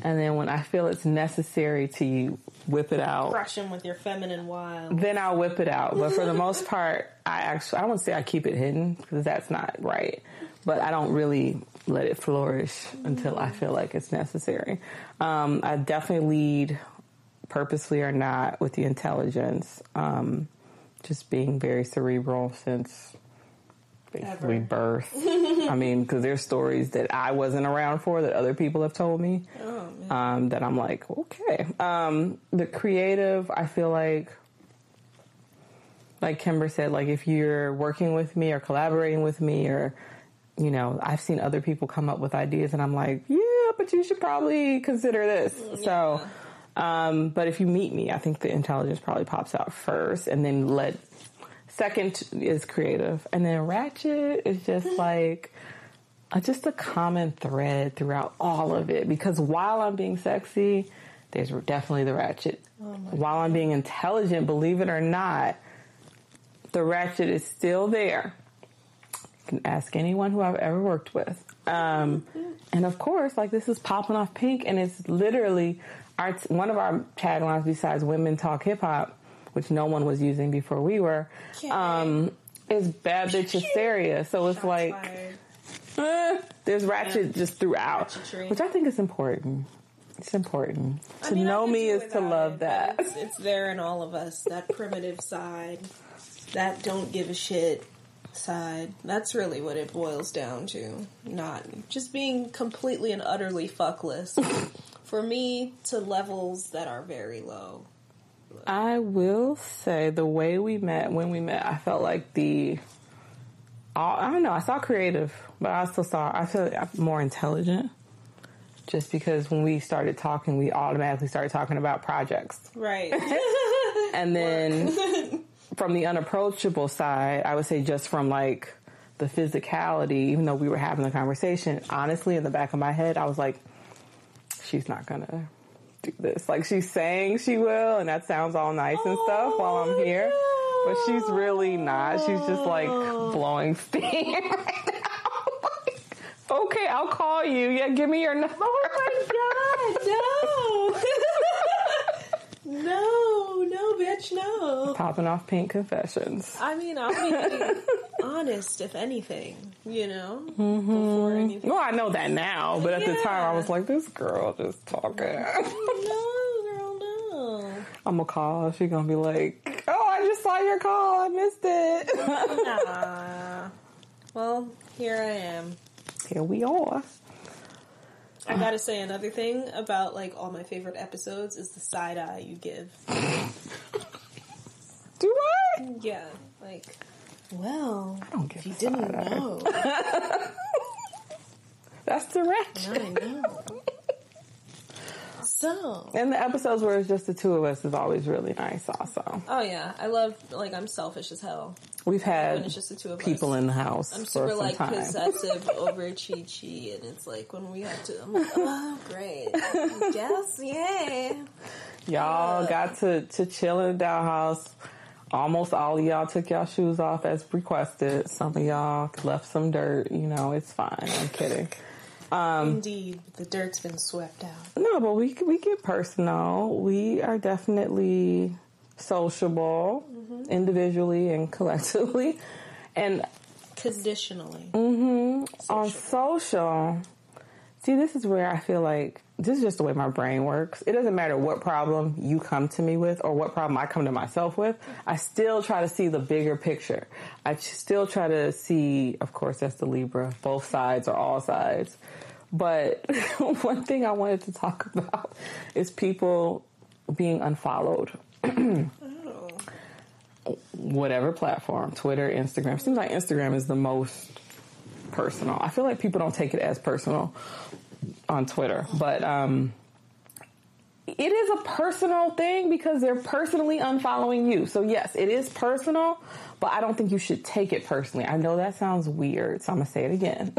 And then when I feel it's necessary to whip it out. Crushing with your feminine wild. Then I'll whip it out. But for the most part, I actually, I won't say I keep it hidden because that's not right. But I don't really let it flourish mm. until I feel like it's necessary. Um, I definitely lead, purposely or not, with the intelligence. Um, just being very cerebral since basically birth. I mean, because there's stories that I wasn't around for that other people have told me. Oh, man. Um, that I'm like, okay. Um, the creative, I feel like, like Kimber said, like if you're working with me or collaborating with me or, you know, I've seen other people come up with ideas and I'm like, yeah, but you should probably consider this. Yeah. So, um, but if you meet me, I think the intelligence probably pops out first and then let second is creative. And then ratchet is just like, uh, just a common thread throughout all of it. Because while I'm being sexy, there's definitely the ratchet. Oh my while God. I'm being intelligent, believe it or not, the ratchet is still there. You can ask anyone who I've ever worked with. Um, and of course, like this is Popping Off Pink. And it's literally our t- one of our taglines besides Women Talk Hip Hop, which no one was using before we were, um, is bad bitch hysteria. So it's Shots like, eh, there's ratchet yeah. just throughout, Ratchetry. Which I think is important. It's important. I to mean, know me is to love it. That. It's, it's there in all of us, that primitive side, that don't give a shit side. That's really what it boils down to. Not just being completely and utterly fuckless. For me, to levels that are very low. I will say the way we met, when we met, I felt like the, I don't know, I saw creative, but I still saw, I feel more intelligent just because when we started talking, we automatically started talking about projects. Right. And then from the unapproachable side, I would say just from like the physicality, even though we were having the conversation, honestly, in the back of my head, I was like, she's not going to do this. Like she's saying she will, and that sounds all nice and stuff while I'm here, no. But she's really not. She's just like blowing steam right now. Like, okay, I'll call you. Yeah, give me your number. Oh my God, no. no, no, bitch, no. Popping Off Pink confessions. I mean, I'll be honest, if anything, you know, mm-hmm. before anything. Well, I know that now, but at yeah. the time I was like, this girl just talking. No, girl, no. I'm gonna call. She's gonna be like, oh, I just saw your call. I missed it. Nah. Well, here I am. Here we are. I gotta say another thing about, like, all my favorite episodes is the side eye you give. Do I? Yeah, like, well, I don't give if you didn't know. That's the ratchet. I know. So. And the episodes where it's just the two of us is always really nice also. Oh, yeah. I love, like, I'm selfish as hell. We've had when it's just the two of people us. In the house. I'm super, for like, time. Possessive over Chi Chi, and it's like when we have to, I'm like, oh, great. Yes, yay. Y'all uh, got to, to chill in the down house. Almost all of y'all took y'all shoes off as requested. Some of y'all left some dirt. You know, it's fine. I'm kidding. Um, Indeed, the dirt's been swept out. No, but we we get personal. We are definitely sociable, mm-hmm. individually and collectively, and conditionally. Mm-hmm. Social. On social, see, this is where I feel like this is just the way my brain works. It doesn't matter what problem you come to me with or what problem I come to myself with. I still try to see the bigger picture. I still try to see, of course, that's the Libra, both sides or all sides. But one thing I wanted to talk about is people being unfollowed. Oh. Whatever platform, Twitter, Instagram. It seems like Instagram is the most personal. I feel like people don't take it as personal on Twitter, but um, it is a personal thing because they're personally unfollowing you. So yes, it is personal, but I don't think you should take it personally. I know that sounds weird, so I'm gonna say it again.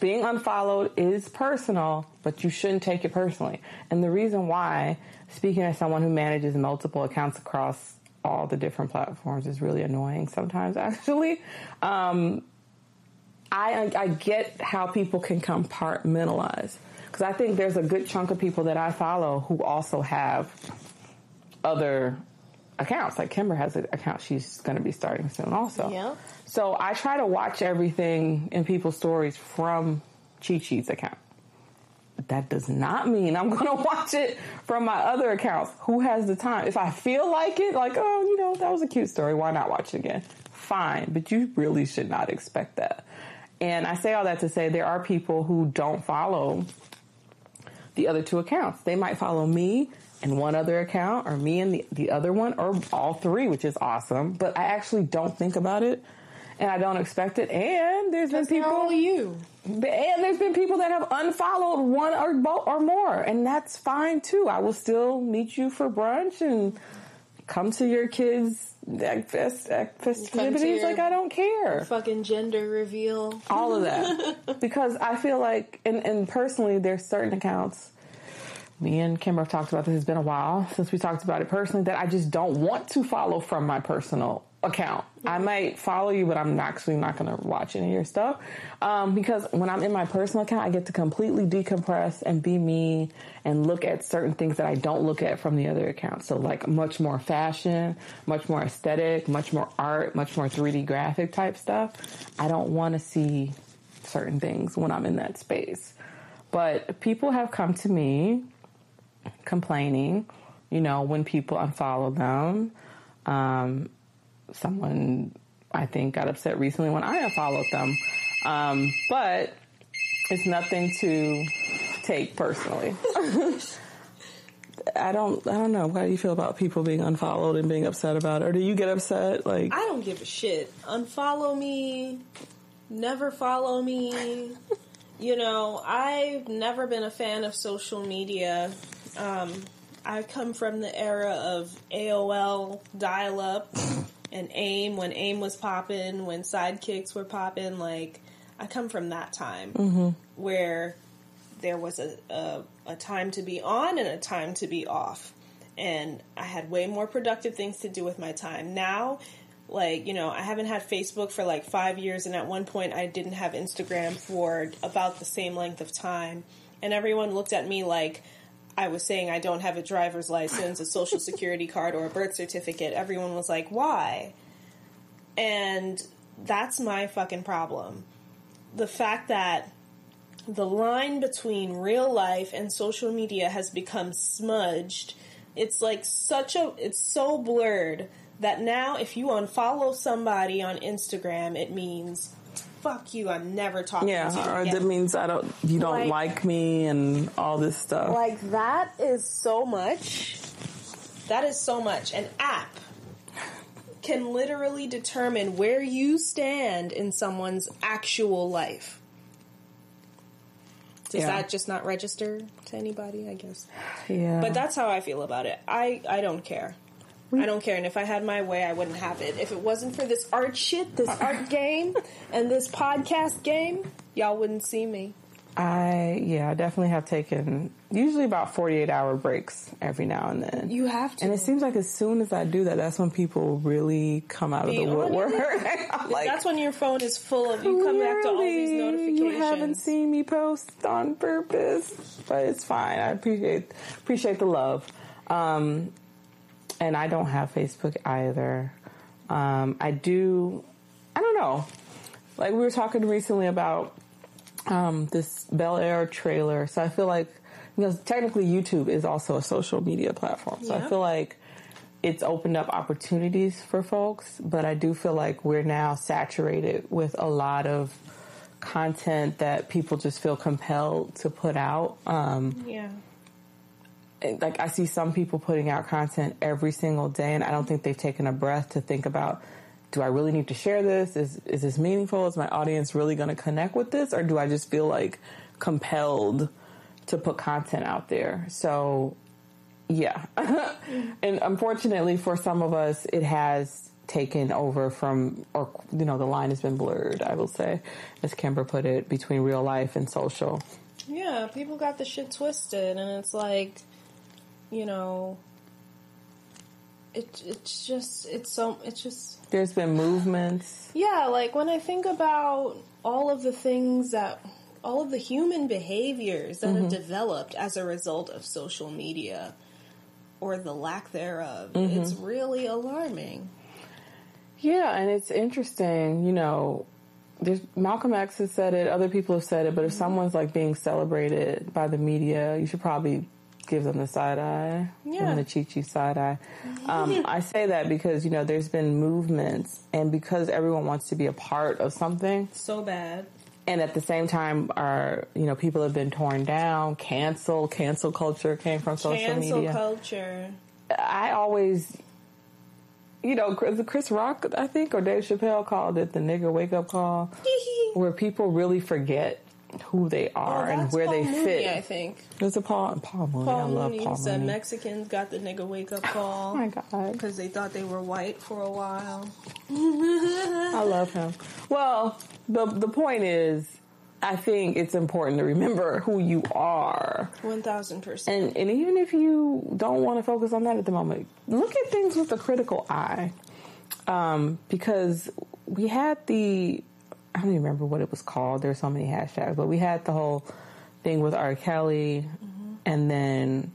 Being unfollowed is personal, but you shouldn't take it personally. And the reason why, speaking as someone who manages multiple accounts across all the different platforms, is really annoying sometimes, actually. Um, I, I get how people can compartmentalize, because I think there's a good chunk of people that I follow who also have other accounts. Like Kimber has an account she's going to be starting soon also. Yeah. So I try to watch everything in people's stories from Chi Chi's account. But that does not mean I'm going to watch it from my other accounts. Who has the time? If I feel like it, like, oh, you know, that was a cute story, why not watch it again? Fine, but you really should not expect that. And I say all that to say there are people who don't follow the other two accounts. They might follow me and one other account, or me and the, the other one, or all three, which is awesome. But I actually don't think about it, and I don't expect it. And there's been people, not only you. And there's been people that have unfollowed one or both or more, and that's fine too. I will still meet you for brunch and come to your kids' fest, festivities. Like, I don't care. Fucking gender reveal. All of that. Because I feel like, and, and personally, there's certain accounts, me and Kimber have talked about this, it's been a while since we talked about it personally, that I just don't want to follow from my personal account. Mm-hmm. I might follow you, but I'm actually not going to watch any of your stuff. Um, because when I'm in my personal account, I get to completely decompress and be me and look at certain things that I don't look at from the other account. So like much more fashion, much more aesthetic, much more art, much more three D graphic type stuff. I don't want to see certain things when I'm in that space. But people have come to me complaining, you know, when people unfollow them. Um, someone, I think, got upset recently when I unfollowed them. Um, but it's nothing to take personally. I don't, I don't know. How do you feel about people being unfollowed and being upset about it? Or do you get upset? Like, I don't give a shit. Unfollow me. Never follow me. You know, I've never been a fan of social media. Um, I come from the era of A O L dial-up and AIM, when AIM was popping, when sidekicks were popping. Like, I come from that time, mm-hmm. where there was a, a, a time to be on and a time to be off. And I had way more productive things to do with my time. Now, like, you know, I haven't had Facebook for like five years, and at one point I didn't have Instagram for about the same length of time. And everyone looked at me like I was saying I don't have a driver's license, a social security card, or a birth certificate. Everyone was like, why? And that's my fucking problem. The fact that the line between real life and social media has become smudged. It's like such a, it's so blurred that now if you unfollow somebody on Instagram, it means, fuck you, I'm never talking yeah, to you again. Yeah, or that means I don't, you don't like, like me and all this stuff. Like, that is so much. That is so much. An app can literally determine where you stand in someone's actual life. Does yeah. that just not register to anybody, I guess? Yeah. But that's how I feel about it. I, I don't care. I don't care. And if I had my way, I wouldn't have it. If it wasn't for this art shit, this art game, and this podcast game, y'all wouldn't see me. I, yeah, I definitely have taken usually about forty-eight hour breaks every now and then. You have to. And it seems like as soon as I do that, that's when people really come out Be of the woodwork. Like, that's when your phone is full of, you come back to all these notifications. You haven't seen me post on purpose, but it's fine. I appreciate, appreciate the love. Um, and I don't have Facebook either. Um, I do, I don't know. Like we were talking recently about, um, this Bel Air trailer. So I feel like, because technically YouTube is also a social media platform. So yeah. I feel like it's opened up opportunities for folks, but I do feel like we're now saturated with a lot of content that people just feel compelled to put out. Um, yeah. Like I see some people putting out content every single day, and I don't think they've taken a breath to think about, do I really need to share this? Is is this meaningful? Is my audience really going to connect with this? Or do I just feel like compelled to put content out there? So yeah. And unfortunately for some of us, it has taken over from, or, you know, the line has been blurred, I will say, as Kimber put it, between real life and social. Yeah. People got the shit twisted, and it's like, you know, it, it's just, it's so, it's just... There's been movements. Yeah, like, when I think about all of the things that, all of the human behaviors that mm-hmm. have developed as a result of social media, or the lack thereof, mm-hmm. it's really alarming. Yeah, and it's interesting, you know, there's, Malcolm X has said it, other people have said it, but if mm-hmm. someone's, like, being celebrated by the media, you should probably... gives them the side eye, yeah. and the Chi-Chi side eye. Um, I say that because, you know, there's been movements, and because everyone wants to be a part of something. So bad. And at the same time, our, you know, people have been torn down, cancel, cancel culture came from social cancel media. Cancel culture. I always, you know, Chris Rock, I think, or Dave Chappelle called it the nigger wake-up call, where people really forget who they are oh, and where Paul they Mooney, fit. I think there's a Paul Paul Mooney. Paul I love Mooney Paul said Mooney. Mexicans got the nigga wake up call. Oh my god, because they thought they were white for a while. I love him. Well, the the point is, I think it's important to remember who you are. One thousand percent. And and even if you don't want to focus on that at the moment, look at things with a critical eye, um, because we had the. I don't even remember what it was called. There were so many hashtags, but we had the whole thing with R. Kelly, mm-hmm. and then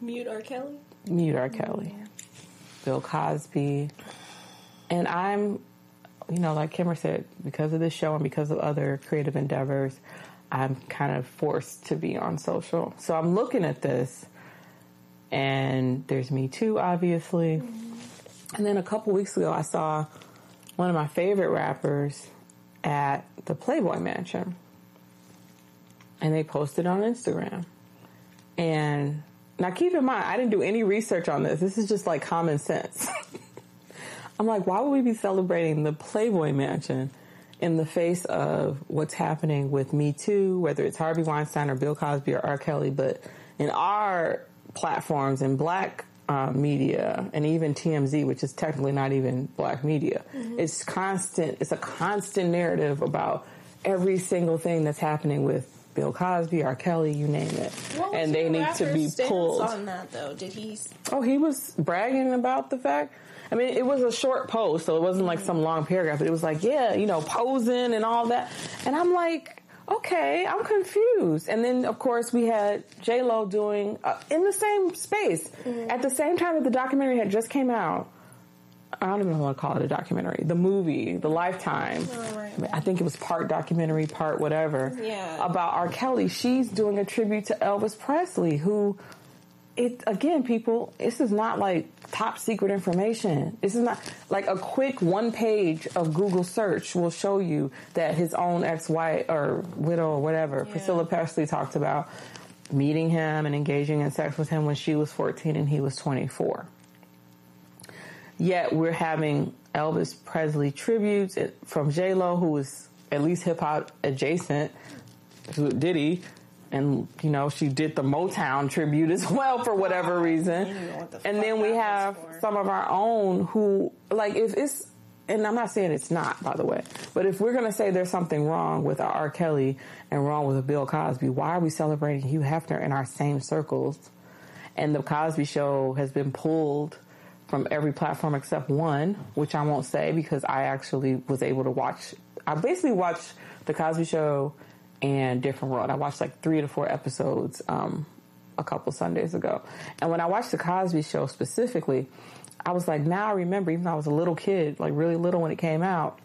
mute R. Kelly, mute R. Kelly, oh, Bill Cosby, and I'm, you know, like Kimber said, because of this show and because of other creative endeavors, I'm kind of forced to be on social. So I'm looking at this, and there's Me Too, obviously, mm-hmm. and then a couple weeks ago, I saw one of my favorite rappers at the Playboy Mansion, and they posted on Instagram. And now keep in mind, I didn't do any research on this. This is just like common sense. I'm like, why would we be celebrating the Playboy Mansion in the face of what's happening with Me Too, whether it's Harvey Weinstein or Bill Cosby or R. Kelly, but in our platforms in black Uh, media, and even T M Z, which is technically not even black media. Mm-hmm. It's constant. It's a constant narrative about every single thing that's happening with Bill Cosby, R. Kelly, you name it. What and they need to be pulled on that, though. Did he? Oh, he was bragging about the fact. I mean, it was a short post, so it wasn't like mm-hmm. some long paragraph. But it was like, yeah, you know, posing and all that. And I'm like, okay, I'm confused. And then, of course, we had J-Lo doing, uh, in the same space, mm-hmm. at the same time that the documentary had just came out. I don't even want to call it a documentary. The movie, The Lifetime. Oh, right. I think it was part documentary, part whatever. Yeah. About R. Kelly. She's doing a tribute to Elvis Presley, who, it again, people, this is not like top secret information. This is not like a quick one page of Google search will show you that his own ex-wife or widow or whatever, yeah. Priscilla Presley, talked about meeting him and engaging in sex with him when she was fourteen and he was twenty-four. Yet we're having Elvis Presley tributes from J-Lo, who is at least hip-hop adjacent, with Diddy. And, you know, she did the Motown tribute as well for whatever reason. The and then we have some of our own who, like, if it's, and I'm not saying it's not, by the way, but if we're going to say there's something wrong with R. Kelly and wrong with Bill Cosby, why are we celebrating Hugh Hefner in our same circles? And the Cosby Show has been pulled from every platform except one, which I won't say because I actually was able to watch. I basically watched the Cosby Show and Different World. I watched like three to four episodes um, a couple Sundays ago. And when I watched the Cosby Show specifically, I was like, now I remember, even though I was a little kid, like really little when it came out,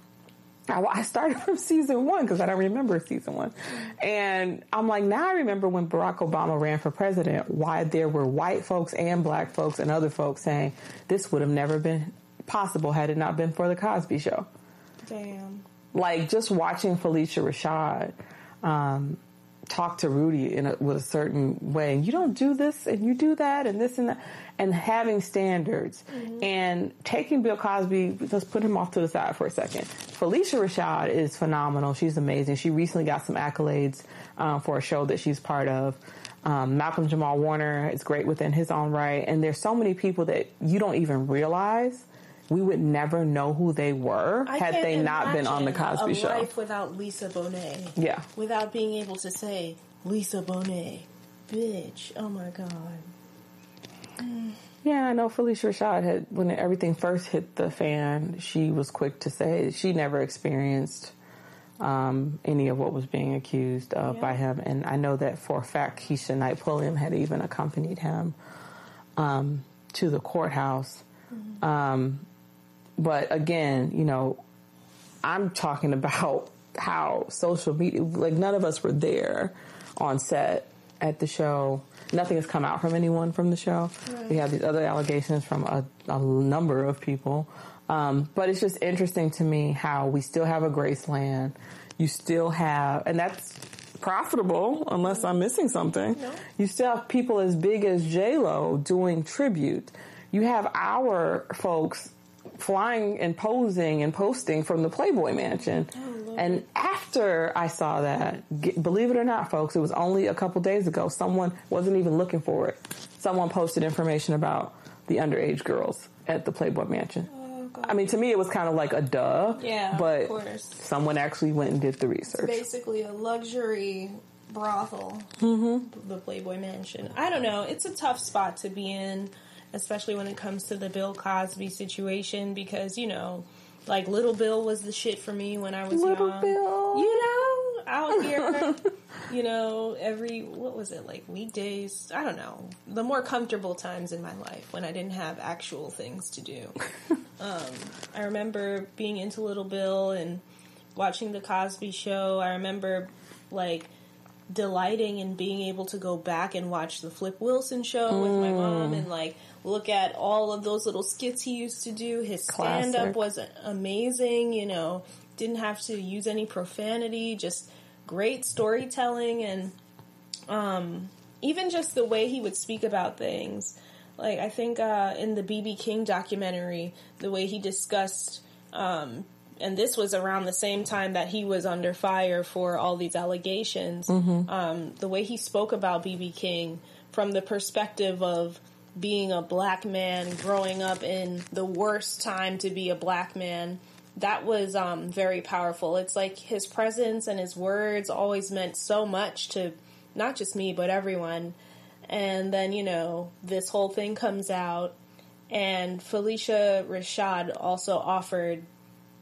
I, I started from season one because I don't remember season one. And I'm like, now I remember when Barack Obama ran for president, why there were white folks and black folks and other folks saying this would have never been possible had it not been for the Cosby Show. Damn. Like just watching Felicia Rashad um, talk to Rudy in a, with a certain way. You don't do this and you do that and this and that. And having standards. Mm-hmm. And taking Bill Cosby, let's put him off to the side for a second. Felicia Rashad is phenomenal. She's amazing. She recently got some accolades um, for a show that she's part of. Um, Malcolm Jamal Warner is great within his own right. And there's so many people that you don't even realize we would never know who they were I had they not been on the Cosby a Show. Life without Lisa Bonet. Yeah. Without being able to say, Lisa Bonet, bitch, oh my God. Yeah, I know Felicia Rashad had, when everything first hit the fan, she was quick to say she never experienced um, any of what was being accused of yeah. by him. And I know that for a fact, Keisha Knight Pulliam had even accompanied him um, to the courthouse. Mm-hmm. Um, but again, you know, I'm talking about how social media, like none of us were there on set at the show. Nothing has come out from anyone from the show. Right. We have these other allegations from a, a number of people. Um, but it's just interesting to me how we still have a Graceland. You still have, and that's profitable unless I'm missing something. No. You still have people as big as J-Lo doing tribute. You have our folks flying and posing and posting from the Playboy Mansion. And after I saw that, get, believe it or not, folks, it was only a couple days ago. Someone wasn't even looking for it. Someone posted information about the underage girls at the Playboy Mansion. Oh, God. I mean, to me, it was kind of like a duh. Yeah, but of course. Someone actually went and did the research. It's basically a luxury brothel, mm-hmm. the Playboy Mansion. I don't know. It's a tough spot to be in, especially when it comes to the Bill Cosby situation because, you know, like, Little Bill was the shit for me when I was Little young. Little Bill. You know, out here, you know, every, what was it, like, weekdays? I don't know. The more comfortable times in my life when I didn't have actual things to do. um, I remember being into Little Bill and watching The Cosby Show. I remember, like, delighting in being able to go back and watch the Flip Wilson Show mm. with my mom and, like, look at all of those little skits he used to do. His Classic. stand-up was amazing, you know, didn't have to use any profanity, just great storytelling, and um, even just the way he would speak about things. Like, I think uh, in the B B King documentary, the way he discussed, um, and this was around the same time that he was under fire for all these allegations, mm-hmm. um, the way he spoke about B B King from the perspective of being a black man, growing up in the worst time to be a black man, that was um, very powerful. It's like his presence and his words always meant so much to not just me, but everyone. And then, you know, this whole thing comes out, and Felicia Rashad also offered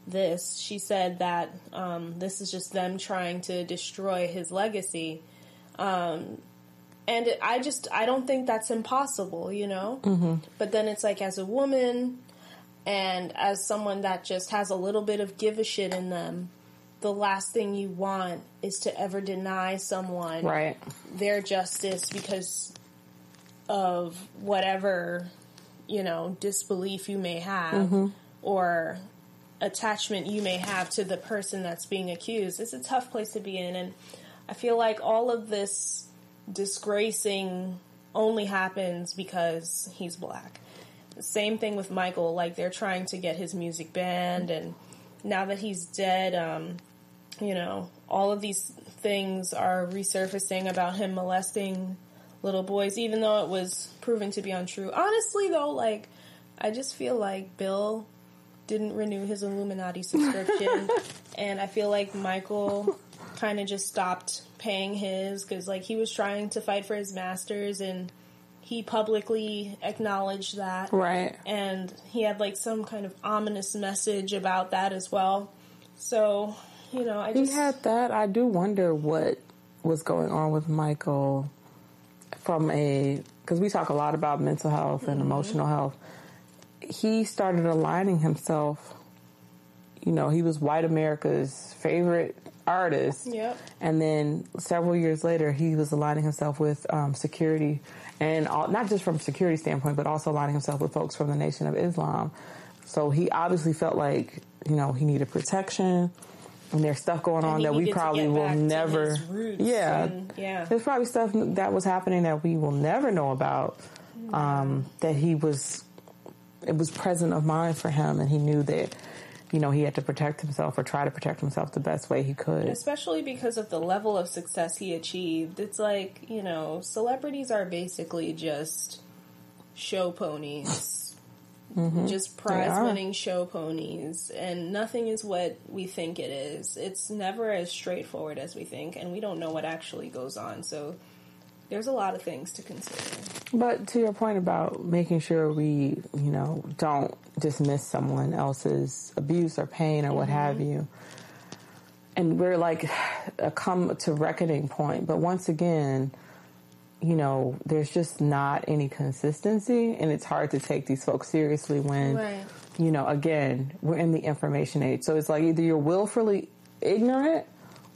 this. She said that um, this is just them trying to destroy his legacy. Um And I just, I don't think that's impossible, you know? Mm-hmm. But then it's like, as a woman and as someone that just has a little bit of give a shit in them, the last thing you want is to ever deny someone right. their justice because of whatever, you know, disbelief you may have mm-hmm. or attachment you may have to the person that's being accused. It's a tough place to be in. And I feel like all of this disgracing only happens because he's black. Same thing with Michael. Like, they're trying to get his music banned, and now that he's dead, um, you know, all of these things are resurfacing about him molesting little boys, even though it was proven to be untrue. Honestly, though, like, I just feel like Bill didn't renew his Illuminati subscription, and I feel like Michael kind of just stopped paying his, because, like, he was trying to fight for his masters, and he publicly acknowledged that. Right. And he had, like, some kind of ominous message about that as well. So, you know, I just... He had that. I do wonder what was going on with Michael from a... Because we talk a lot about mental health and mm-hmm. emotional health. He started aligning himself. You know, he was white America's favorite artist. Yep. And then several years later, he was aligning himself with um, security... And all, not just from a security standpoint, but also aligning himself with folks from the Nation of Islam. So he obviously felt like, you know, he needed protection. And there's stuff going and on that we probably will never... Yeah, and, yeah. There's probably stuff that was happening that we will never know about. Um, that he was... It was present of mind for him. And he knew that, you know, he had to protect himself or try to protect himself the best way he could. Especially because of the level of success he achieved. It's like, you know, celebrities are basically just show ponies. Mm-hmm. Just prize-winning show ponies. And nothing is what we think it is. It's never as straightforward as we think, and we don't know what actually goes on. So there's a lot of things to consider. But to your point about making sure we, you know, don't dismiss someone else's abuse or pain or what mm-hmm. have you. And we're like a come to reckoning point. But once again, you know, there's just not any consistency, and it's hard to take these folks seriously when, right. you know, again, we're in the information age. So it's like either you're willfully ignorant,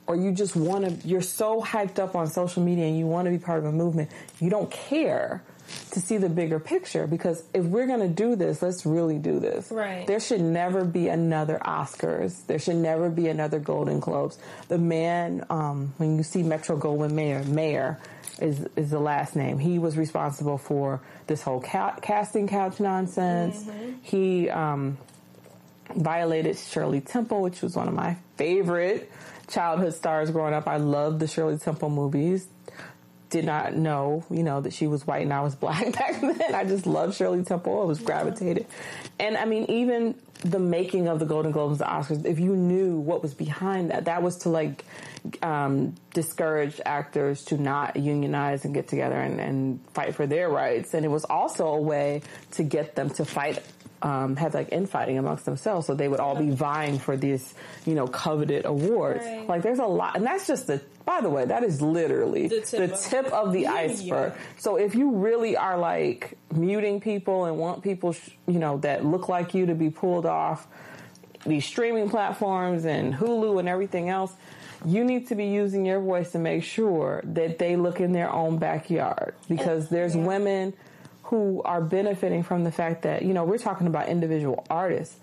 or you just want to, you're so hyped up on social media and you want to be part of a movement. You don't care to see the bigger picture, because if we're going to do this, let's really do this. Right. There should never be another Oscars. There should never be another Golden Globes. The man, um, when you see Metro Goldwyn Mayer, Mayer is, is the last name. He was responsible for this whole ca- casting couch nonsense. Mm-hmm. He, um, violated Shirley Temple, which was one of my favorite childhood stars growing up. I loved the Shirley Temple movies. Did not know, you know, that she was white and I was black back then. I just loved Shirley Temple. I was gravitated. Yeah. And I mean, even the making of the Golden Globes, the Oscars, if you knew what was behind that, that was to like um, discourage actors to not unionize and get together and, and fight for their rights. And it was also a way to get them to fight Um, had like infighting amongst themselves, so they would all be vying for these, you know, coveted awards. Right. Like, there's a lot, and that's just the. By the way, that is literally the tip, the tip of, of the iceberg. Yeah. So if you really are like muting people and want people, sh- you know, that look like you to be pulled off these streaming platforms and Hulu and everything else, you need to be using your voice to make sure that they look in their own backyard, because there's yeah. women who are benefiting from the fact that, you know, we're talking about individual artists.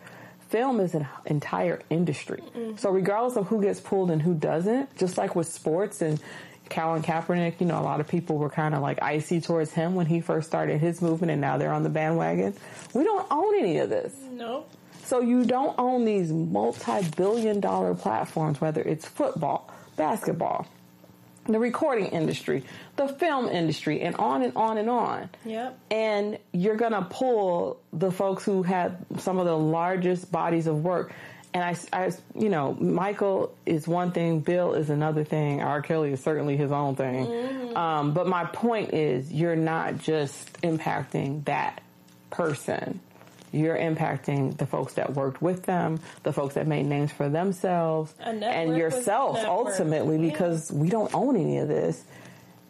Film is an entire industry. Mm-hmm. So regardless of who gets pulled and who doesn't, just like with sports and Colin Kaepernick, you know, a lot of people were kind of like icy towards him when he first started his movement, and now they're on the bandwagon. We don't own any of this. Nope. So you don't own these multi-billion dollar platforms, whether it's football, basketball, the recording industry, the film industry, and on and on and on. Yep. And you're going to pull the folks who have some of the largest bodies of work. And I, I, you know, Michael is one thing, Bill is another thing, R. Kelly is certainly his own thing. Mm-hmm. Um, but my point is, you're not just impacting that person. You're impacting the folks that worked with them, the folks that made names for themselves, and yourself, ultimately, yeah. because we don't own any of this.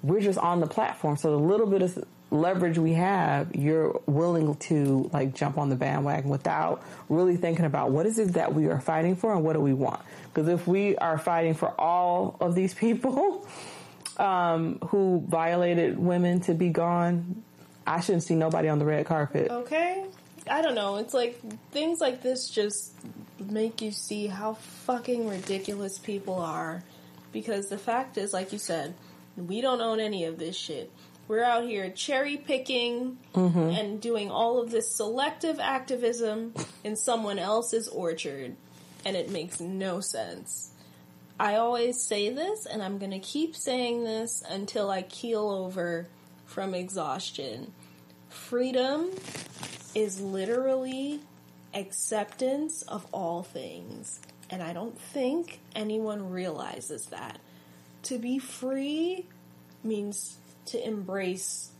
We're just on the platform. So the little bit of leverage we have, you're willing to like jump on the bandwagon without really thinking about what is it that we are fighting for and what do we want. Because if we are fighting for all of these people um, who violated women to be gone, I shouldn't see nobody on the red carpet. Okay. I don't know. It's like things like this just make you see how fucking ridiculous people are, because the fact is, like you said, we don't own any of this shit. We're out here cherry picking mm-hmm. and doing all of this selective activism in someone else's orchard, and it makes no sense. I always say this, and I'm going to keep saying this until I keel over from exhaustion. Freedom is literally acceptance of all things, and I don't think anyone realizes that. To be free means to embrace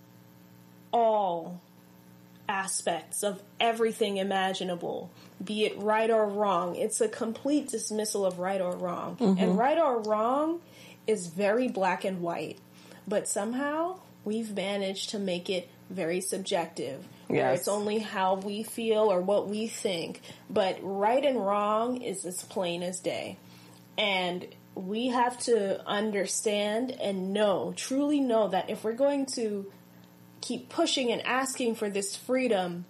all aspects of everything imaginable, be it right or wrong. It's a complete dismissal of right or wrong. Mm-hmm. And right or wrong is very black and white. But somehow we've managed to make it very subjective. Yes. Where it's only how we feel or what we think. But right and wrong is as plain as day. And we have to understand and know, truly know, that if we're going to keep pushing and asking for this freedom,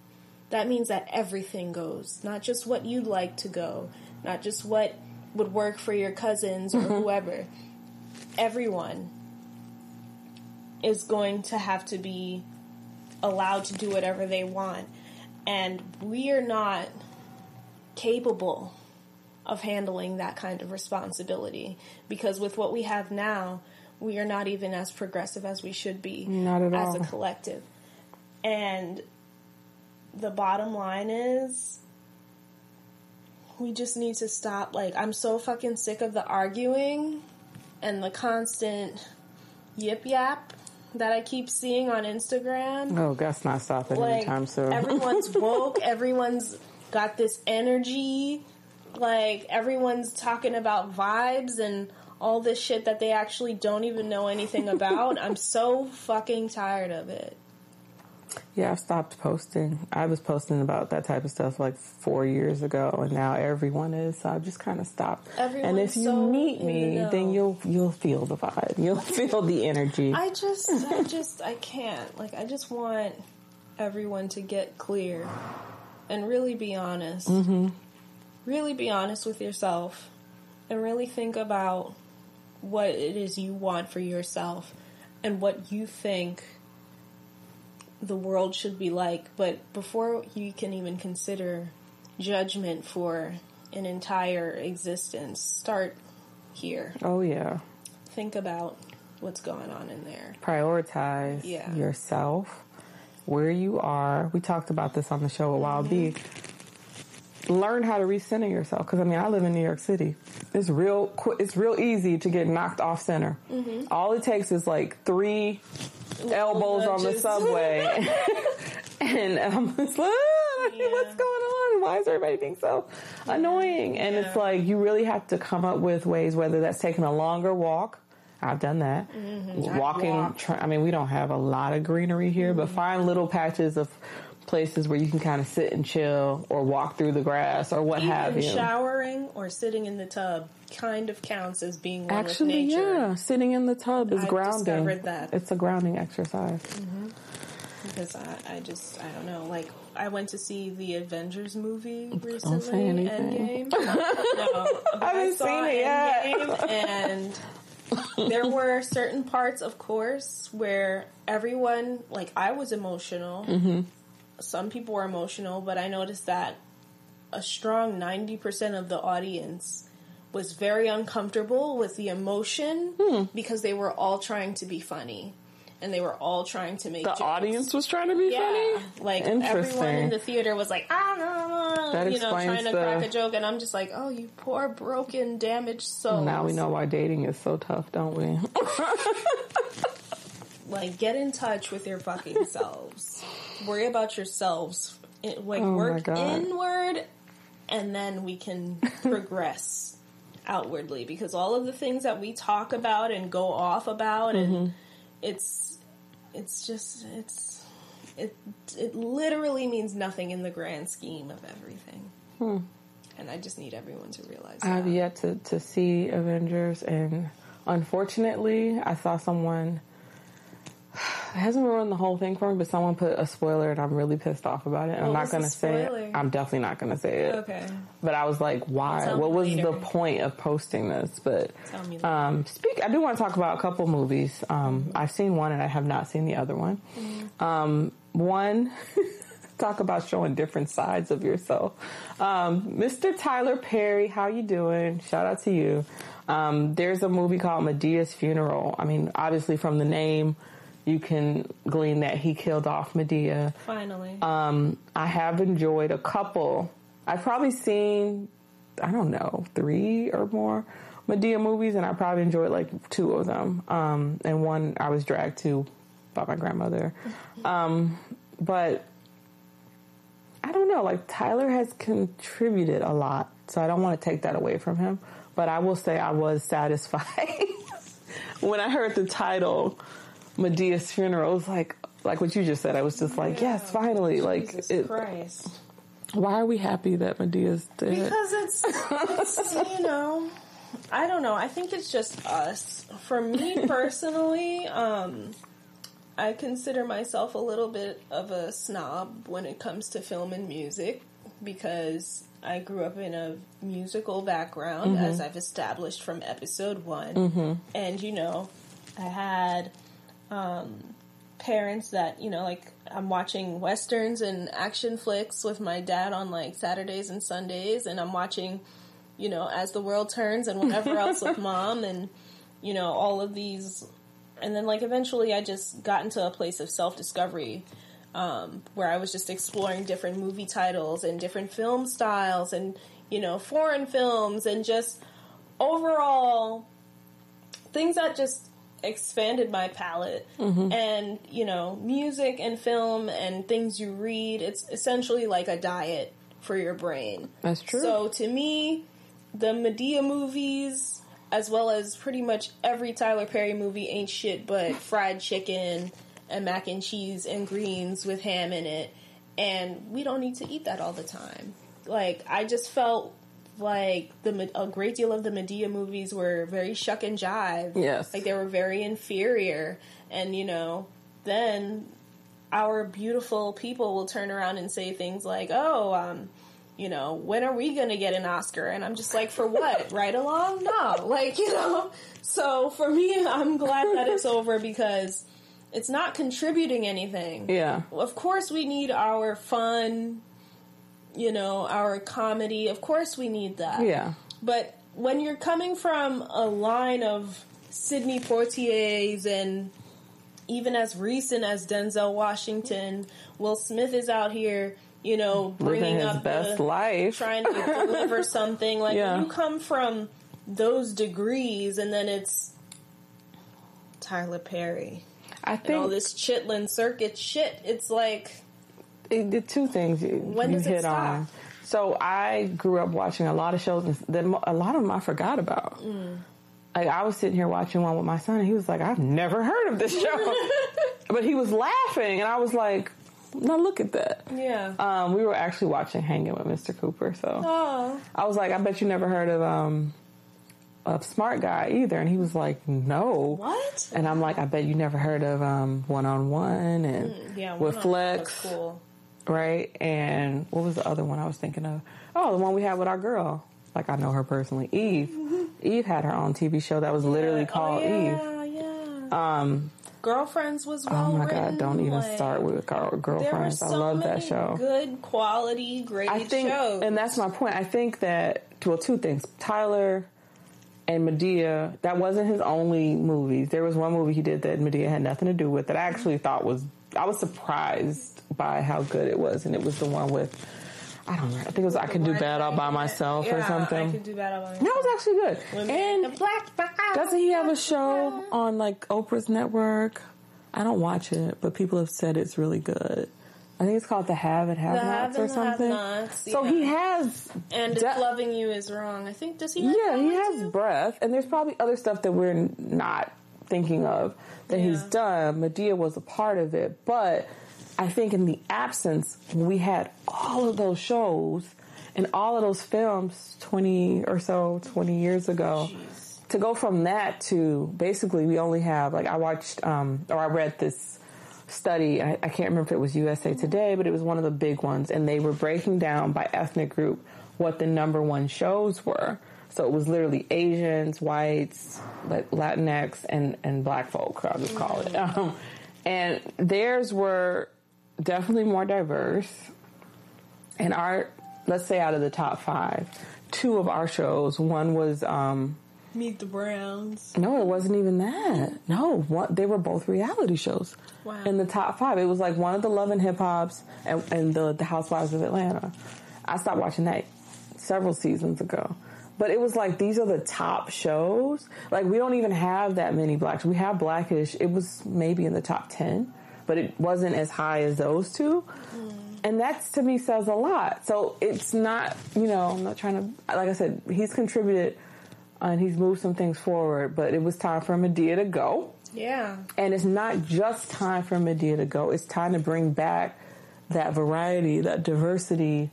that means that everything goes. Not just what you'd like to go, not just what would work for your cousins or mm-hmm. whoever. Everyone is going to have to be allowed to do whatever they want. And we are not capable of handling that kind of responsibility, because with what we have now, we are not even as progressive as we should be not at all. As a collective. And the bottom line is, we just need to stop. Like, I'm so fucking sick of the arguing and the constant yip yap that I keep seeing on Instagram. Oh, that's not stopping like, anytime soon. Everyone's woke. Everyone's got this energy. Like, everyone's talking about vibes and all this shit that they actually don't even know anything about. I'm so fucking tired of it. Yeah, I've stopped posting. I was posting about that type of stuff like four years ago, and now everyone is. So I've just kind of stopped. Everyone's and if you so meet me, the then you'll you'll feel the vibe. You'll feel the energy. I just, I just, I can't. Like, I just want everyone to get clear and really be honest. Mm-hmm. Really be honest with yourself and really think about what it is you want for yourself and what you think the world should be like. But before you can even consider judgment for an entire existence, start here. Oh, yeah. Think about what's going on in there. Prioritize yeah. yourself, where you are. We talked about this on the show at Wild mm-hmm. B. Learn how to recenter yourself, because I mean, I live in New York City. It's real qu- it's real easy to get knocked off center. Mm-hmm. All it takes is like three elbows on the subway, and I'm just like, ah, yeah. what's going on? Why is everybody being so yeah. annoying? And yeah. it's like you really have to come up with ways, whether that's taking a longer walk. I've done that. Mm-hmm. Walking. Tra- I mean, we don't have a lot of greenery here, mm-hmm. but find little patches of places where you can kind of sit and chill or walk through the grass or what Even have you. Showering or sitting in the tub kind of counts as being one Actually, with nature. Actually, yeah. Sitting in the tub is I've grounding. I've discovered that. It's a grounding exercise. Mm-hmm. Because I, I just, I don't know. Like, I went to see the Avengers movie recently. Don't say anything. Endgame. No, I haven't I saw seen it yet. And there were certain parts, of course, where everyone, like, I was emotional. Mm-hmm. Some people were emotional, but I noticed that a strong ninety percent of the audience was very uncomfortable with the emotion hmm. because they were all trying to be funny. And they were all trying to make The jokes. Audience was trying to be yeah. funny? Like, everyone in the theater was like, ah, that you know, trying to the... crack a joke. And I'm just like, oh, you poor, broken, damaged soul. Now we know why dating is so tough, don't we? Like, get in touch with your fucking selves. Worry about yourselves. It, like, oh work inward, and then we can progress outwardly. Because all of the things that we talk about and go off about, mm-hmm. and it's it's just it's it it literally means nothing in the grand scheme of everything. Hmm. And I just need everyone to realize that. I've yet to, to see Avengers, and unfortunately, I saw someone. It hasn't ruined the whole thing for me, but someone put a spoiler and I'm really pissed off about it. And I'm not going to say it. I'm definitely not going to say it. Okay. But I was like, why? Tell what was later. the point of posting this? But Tell me um, speak. I do want to talk about a couple movies. Um, I've seen one and I have not seen the other one. Mm-hmm. Um, one, talk about showing different sides of yourself. Um, Mister Tyler Perry, how you doing? Shout out to you. Um, there's a movie called Madea's Funeral. I mean, obviously from the name, you can glean that he killed off Madea. Finally. Um, I have enjoyed a couple. I've probably seen, I don't know, three or more Madea movies, and I probably enjoyed like two of them. Um, and one I was dragged to by my grandmother. Um, but I don't know, like Tyler has contributed a lot, so I don't want to take that away from him. But I will say I was satisfied when I heard the title Madea's Funeral. Was like like what you just said. I was just like, yeah. yes, finally. Jesus like, it, Christ. Why are we happy that Madea's dead? Because it's, it's you know, I don't know. I think it's just us. For me personally, um, I consider myself a little bit of a snob when it comes to film and music because I grew up in a musical background, mm-hmm. as I've established from episode one, mm-hmm. and you know, I had. Um, parents that, you know, like, I'm watching Westerns and action flicks with my dad on, like, Saturdays and Sundays, and I'm watching, you know, As the World Turns and whatever else with Mom, and, you know, all of these, and then, like, eventually I just got into a place of self-discovery, um, where I was just exploring different movie titles and different film styles and, you know, foreign films and just overall things that just expanded my palette, mm-hmm. and you know, music and film and things you read, it's essentially like a diet for your brain. That's true. So to me, the Medea movies, as well as pretty much every Tyler Perry movie, ain't shit but fried chicken and mac and cheese and greens with ham in it, and we don't need to eat that all the time. Like, I just felt like the a great deal of the Medea movies were very shuck and jive. Yes. Like, they were very inferior. And, you know, then our beautiful people will turn around and say things like, oh, um, you know, when are we going to get an Oscar? And I'm just like, for what? Right along? No. Like, you know. So, for me, I'm glad that it's over because it's not contributing anything. Yeah. Of course we need our fun, you know, our comedy. Of course we need that. Yeah. But when you're coming from a line of Sidney Poitier's and even as recent as Denzel Washington, Will Smith is out here, you know, bringing his up best the, life, trying to deliver something. Like, yeah. when you come from those degrees and then it's Tyler Perry. I think all this Chitlin Circuit shit, it's like, it did two things you, when you does hit it stop? on. So I grew up watching a lot of shows that a lot of them I forgot about. Mm. Like, I was sitting here watching one with my son and he was like, I've never heard of this show. But he was laughing and I was like, now look at that. Yeah. Um, we were actually watching Hanging with Mister Cooper. So Aww. I was like, I bet you never heard of um, of Smart Guy either. And he was like, no. What? And I'm like, I bet you never heard of um, One on One and mm, yeah, with Flex. Cool. Right, and what was the other one I was thinking of? Oh, the one we had with our girl. Like, I know her personally, Eve. Mm-hmm. Eve had her own T V show that was yeah. literally called oh, yeah, Eve. Yeah, yeah. Um, Girlfriends was well Oh my written. God! Don't even like, start with Girlfriends. So I love many that show. Good quality, great I think, shows. And that's my point. I think that well, two things. Tyler and Madea. That wasn't his only movies. There was one movie he did that Madea had nothing to do with that I actually mm-hmm. thought was. I was surprised by how good it was, and it was the one with, I don't know, I think it was I Could Do Bad All By Myself yeah, or something. I Could Do Bad All By Myself. That was actually good. Women and black doesn't he have a show on, like, Oprah's network? I don't watch it, but people have said it's really good. I think it's called The Have and Have Nots or something. Have-nots, yeah. So he has. And de- If Loving You Is Wrong. I think, does he have Yeah, he has too? Breath, and there's probably other stuff that we're not thinking of that yeah. he's done. Madea was a part of it, but I think in the absence, we had all of those shows and all of those films twenty or so, twenty years ago. Jeez. To go from that to basically we only have, like, I watched um, or I read this study. I, I can't remember if it was U S A Today, but it was one of the big ones. And they were breaking down by ethnic group what the number one shows were. So it was literally Asians, whites, like Latinx, and, and black folk, I'll just call it. Um, and theirs were definitely more diverse. And our, let's say out of the top five, two of our shows, one was... Um, Meet the Browns. No, it wasn't even that. No, what, they were both reality shows. Wow. In the top five. It was like one of the Love and Hip Hops and, and the, the Housewives of Atlanta. I stopped watching that several seasons ago. But it was like, these are the top shows. Like, we don't even have that many blacks. We have Blackish. It was maybe in the top ten, but it wasn't as high as those two. Mm. And that, to me, says a lot. So it's not, you know, I'm not trying to... Like I said, he's contributed and he's moved some things forward, but it was time for Madea to go. Yeah. And it's not just time for Madea to go. It's time to bring back that variety, that diversity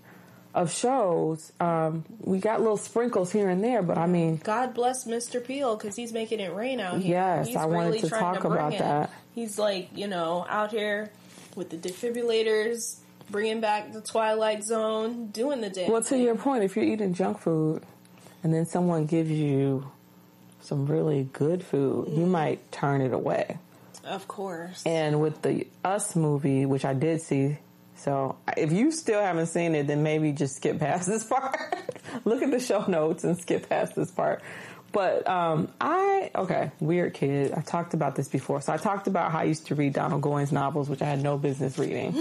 of shows. Um, we got little sprinkles here and there, but I mean... God bless Mister Peele, because he's making it rain out here. Yes, he's I really wanted to talk to about it. That. He's like, you know, out here with the defibrillators, bringing back the Twilight Zone, doing the dance. Well, to your point, if you're eating junk food and then someone gives you some really good food, mm. you might turn it away. Of course. And with the Us movie, which I did see... So if you still haven't seen it, then maybe just skip past this part. Look at the show notes and skip past this part. But um, I, okay, weird kid. I talked about this before. So I talked about how I used to read Donald Goins novels, which I had no business reading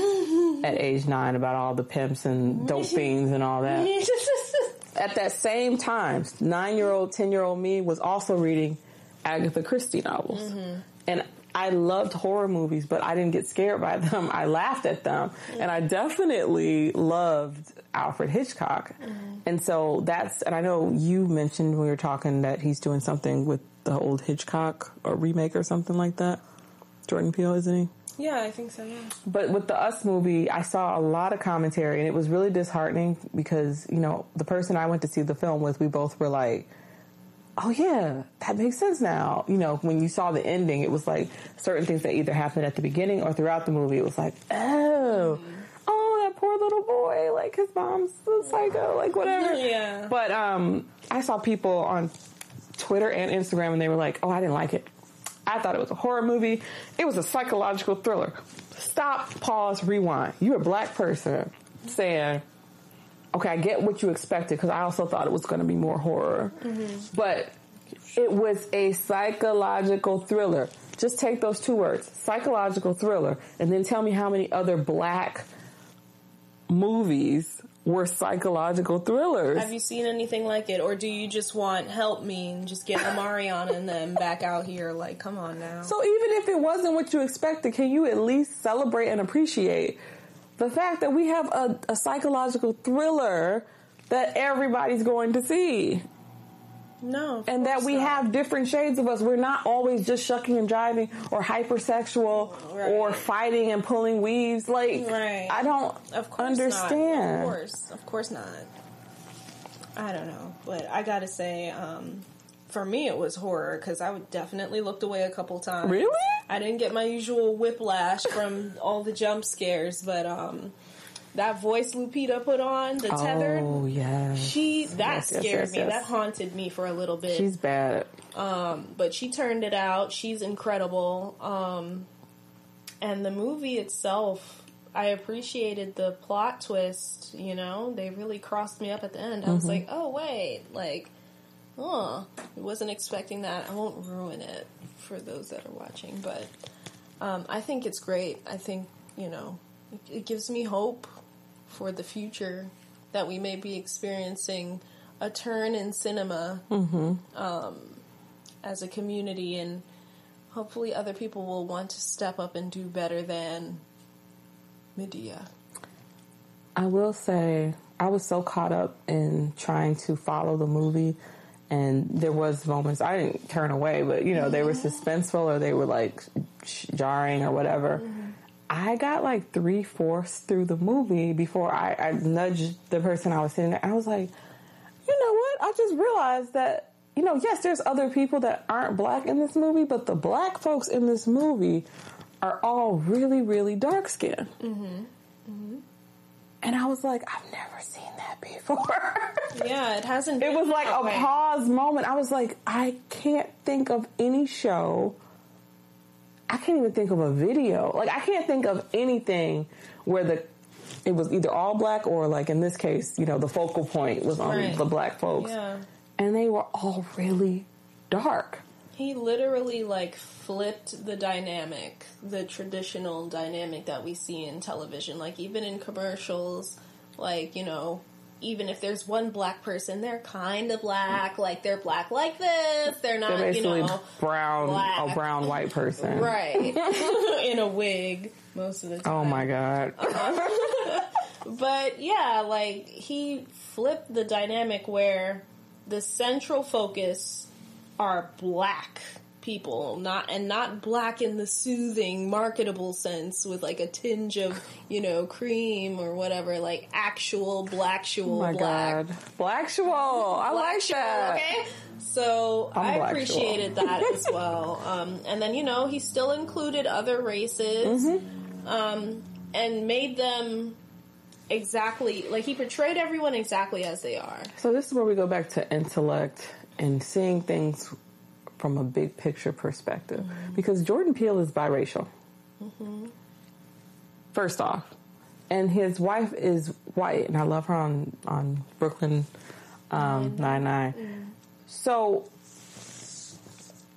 at age nine, about all the pimps and dope fiends and all that. At that same time, nine-year-old, ten-year-old me was also reading Agatha Christie novels. Mm-hmm. And I loved horror movies, but I didn't get scared by them. I laughed at them. Mm-hmm. And I definitely loved Alfred Hitchcock. Mm-hmm. And so that's, and I know you mentioned when we were talking that he's doing something with the old Hitchcock or remake or something like that. Jordan Peele, isn't he? Yeah, I think so, yeah. But with the Us movie, I saw a lot of commentary, and it was really disheartening because, you know, the person I went to see the film with, we both were like, oh yeah, that makes sense now. You know, when you saw the ending, it was like certain things that either happened at the beginning or throughout the movie. It was like, oh, mm-hmm. oh, that poor little boy, like his mom's a psycho, like whatever. Yeah. But um, I saw people on Twitter and Instagram, and they were like, oh, I didn't like it. I thought it was a horror movie. It was a psychological thriller. Stop, pause, rewind. You're a black person saying, okay, I get what you expected, because I also thought it was going to be more horror. Mm-hmm. But it was a psychological thriller. Just take those two words, psychological thriller, and then tell me how many other black movies were psychological thrillers. Have you seen anything like it? Or do you just want help me and just get Amariana and them back out here? Like, come on now. So even if it wasn't what you expected, can you at least celebrate and appreciate the fact that we have a, a psychological thriller that everybody's going to see? No. And that we not. have different shades of us. We're not always just shucking and jiving or hypersexual right. or fighting and pulling weaves. Like, right. I don't of course understand. Not. Of course. Of course not. I don't know. But I gotta say, um, for me it was horror, because I would definitely looked away a couple times. Really? I didn't get my usual whiplash from all the jump scares, but um, that voice Lupita put on, the oh, tethered. Oh, yeah. She, that yes, scared yes, yes, me. Yes. That haunted me for a little bit. She's bad. Um, but she turned it out. She's incredible. Um, and the movie itself, I appreciated the plot twist, you know? They really crossed me up at the end. I mm-hmm. was like, oh, wait. Like, oh, I wasn't expecting that. I won't ruin it for those that are watching, but um, I think it's great. I think, you know, it, it gives me hope for the future that we may be experiencing a turn in cinema mm-hmm. um, as a community, and hopefully other people will want to step up and do better than Madea. I will say, I was so caught up in trying to follow the movie. And there was moments, I didn't turn away, but, you know, they were suspenseful or they were, like, sh- jarring or whatever. Mm-hmm. I got, like, three-fourths through the movie before I, I nudged the person I was sitting there. I was like, you know what? I just realized that, you know, yes, there's other people that aren't black in this movie, but the black folks in this movie are all really, really dark skinned. Mm-hmm. Mm-hmm. And I was like, I've never seen that before. Yeah, it hasn't been. It was like a way. pause moment. I was like, I can't think of any show. I can't even think of a video. Like, I can't think of anything where the it was either all black or, like, in this case, you know, the focal point was on right. the black folks. Yeah. And they were all really dark. He literally, like, flipped the dynamic, the traditional dynamic that we see in television. Like, even in commercials, like, you know, even if there's one black person, they're kind of black. Like, they're black like this. They're not, they're you know, brown, black. A brown white person. Right. In a wig, most of the time. Oh, my God. Uh-huh. But, yeah, like, he flipped the dynamic where the central focus are black people, not and not black in the soothing, marketable sense with like a tinge of, you know, cream or whatever, like actual blacktual oh my black. God. Blacktual. I like that. Okay. So I'm I black-tual. appreciated that as well. Um, and then, you know, he still included other races mm-hmm. um, and made them exactly, like he portrayed everyone exactly as they are. So this is where we go back to intellect and seeing things from a big picture perspective. Mm-hmm. Because Jordan Peele is biracial. Mm-hmm. First off. And his wife is white. And I love her on, on Brooklyn um, mm-hmm. Nine-Nine. Mm-hmm. So,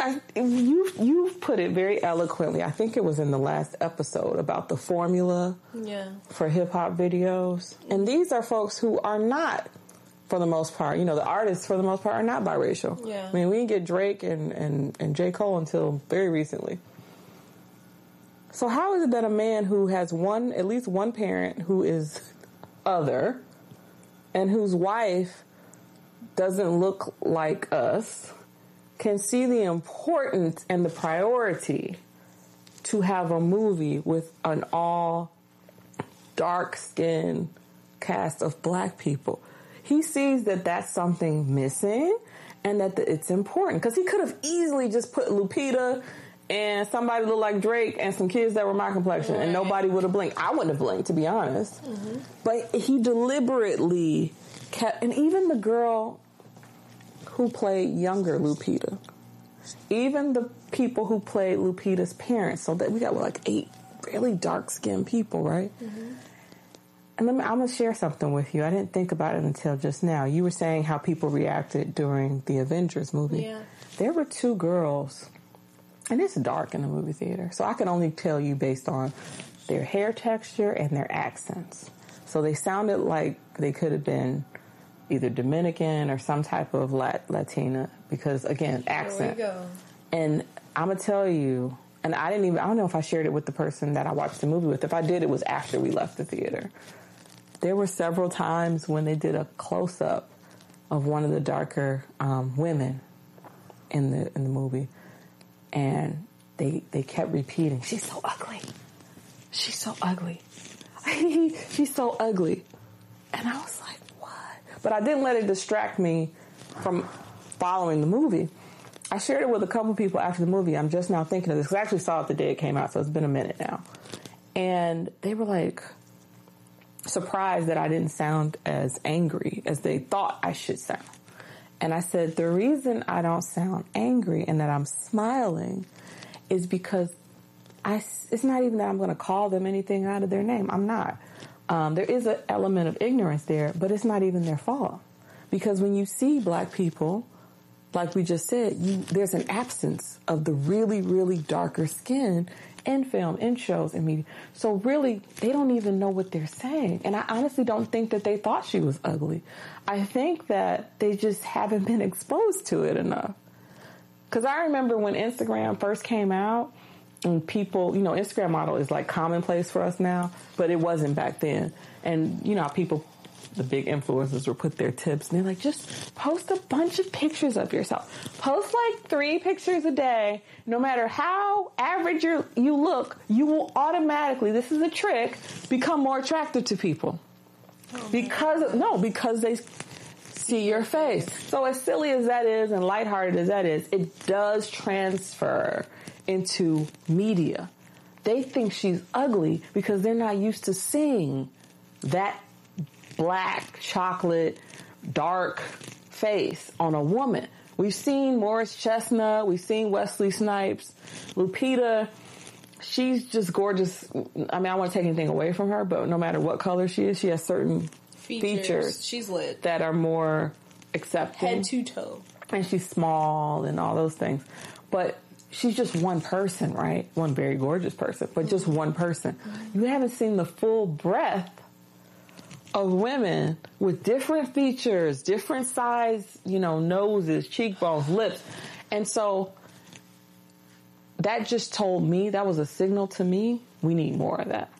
I, you, you've put it very eloquently. I think it was in the last episode about the formula yeah. for hip-hop videos. And these are folks who are not, for the most part, you know, the artists for the most part are not biracial. Yeah. I mean, we didn't get Drake and, and, and J. Cole until very recently. So how is it that a man who has one, at least one parent who is other and whose wife doesn't look like us can see the importance and the priority to have a movie with an all dark skinned cast of black people? He sees that that's something missing and that the, it's important. Because he could have easily just put Lupita and somebody look like Drake and some kids that were my complexion right. and nobody would have blinked. I wouldn't have blinked, to be honest. Mm-hmm. But he deliberately kept... And even the girl who played younger Lupita, even the people who played Lupita's parents, so that we got like eight really dark-skinned people, right? Mm-hmm. And let me, I'm going to share something with you. I didn't think about it until just now. You were saying how people reacted during the Avengers movie. Yeah. There were two girls, and it's dark in the movie theater, so I can only tell you based on their hair texture and their accents. So they sounded like they could have been either Dominican or some type of Lat- Latina because, again, accent. There we go. And I'm going to tell you, and I didn't even, I don't know if I shared it with the person that I watched the movie with. If I did, it was after we left the theater. There were several times when they did a close-up of one of the darker um, women in the in the movie, and they they kept repeating, "She's so ugly. She's so ugly. She's so ugly." And I was like, "What?" But I didn't let it distract me from following the movie. I shared it with a couple people after the movie. I'm just now thinking of this because I actually saw it the day it came out, so it's been a minute now. And they were like, surprised that I didn't sound as angry as they thought I should sound. And I said, the reason I don't sound angry and that I'm smiling is because I, it's not even that I'm going to call them anything out of their name. I'm not. Um, there is an element of ignorance there, but it's not even their fault. Because when you see black people, like we just said, you, there's an absence of the really, really darker skin in film, in shows, in media. So really, they don't even know what they're saying. And I honestly don't think that they thought she was ugly. I think that they just haven't been exposed to it enough. Because I remember when Instagram first came out, and people, you know, Instagram model is like commonplace for us now, but it wasn't back then. And, you know, people, the big influencers will put their tips and they're like, just post a bunch of pictures of yourself. Post like three pictures a day. No matter how average you you look, you will automatically, this is a trick, become more attractive to people. Oh, because, no, because they see your face. So as silly as that is and lighthearted as that is, it does transfer into media. they think she's ugly because they're not used to seeing that black, chocolate, dark face on a woman. We've seen Morris Chestnut. We've seen Wesley Snipes. Lupita, she's just gorgeous. I mean, I don't want to take anything away from her, but no matter what color she is, she has certain features, features she's lit, that are more accepting. Head to toe. And she's small and all those things. But she's just one person, right? One very gorgeous person, but just one person. You haven't seen the full breadth of women with different features, different size, you know, noses, cheekbones, lips. And so that just told me, that was a signal to me, we need more of that.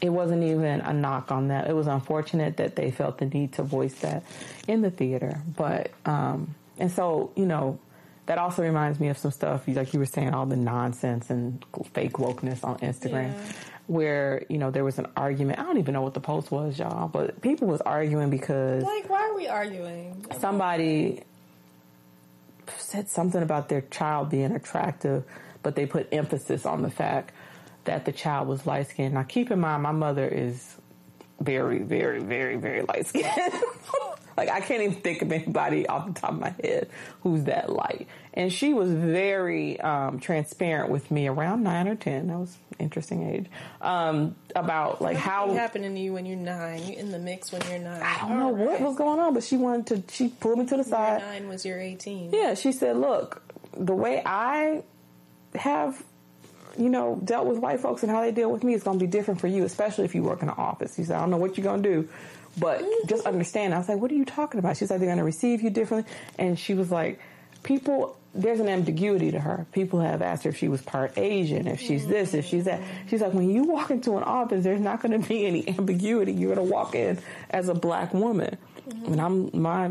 It wasn't even a knock on that. It was unfortunate that they felt the need to voice that in the theater. But, um, and so, you know, that also reminds me of some stuff, like you were saying, all the nonsense and fake wokeness on Instagram, yeah. where, you know, there was an argument. I don't even know what the post was, y'all, but people was arguing because... Like, why are we arguing? Somebody said something about their child being attractive, but they put emphasis on the fact that the child was light-skinned. Now, keep in mind, my mother is very, very, very, very light-skinned. Like, I can't even think of anybody off the top of my head who's that light. And she was very um, transparent with me around nine or ten. That was an interesting age. Um, about, like, Nothing how... What happened to you when you're nine? You're in the mix when you're nine. I don't All know right. what was going on, but she wanted to... She pulled me to the when side. Your nine was your eighteen. Yeah, she said, look, the way I have... you know, dealt with white folks and how they deal with me is going to be different for you, especially if you work in an office. She said, I don't know what you're going to do, but just understand. I was like, what are you talking about? She's like, they're going to receive you differently. And she was like, people, there's an ambiguity to her. People have asked her if she was part Asian, if she's this, if she's that. She's like, when you walk into an office, there's not going to be any ambiguity. You're going to walk in as a black woman. Mm-hmm. And I'm my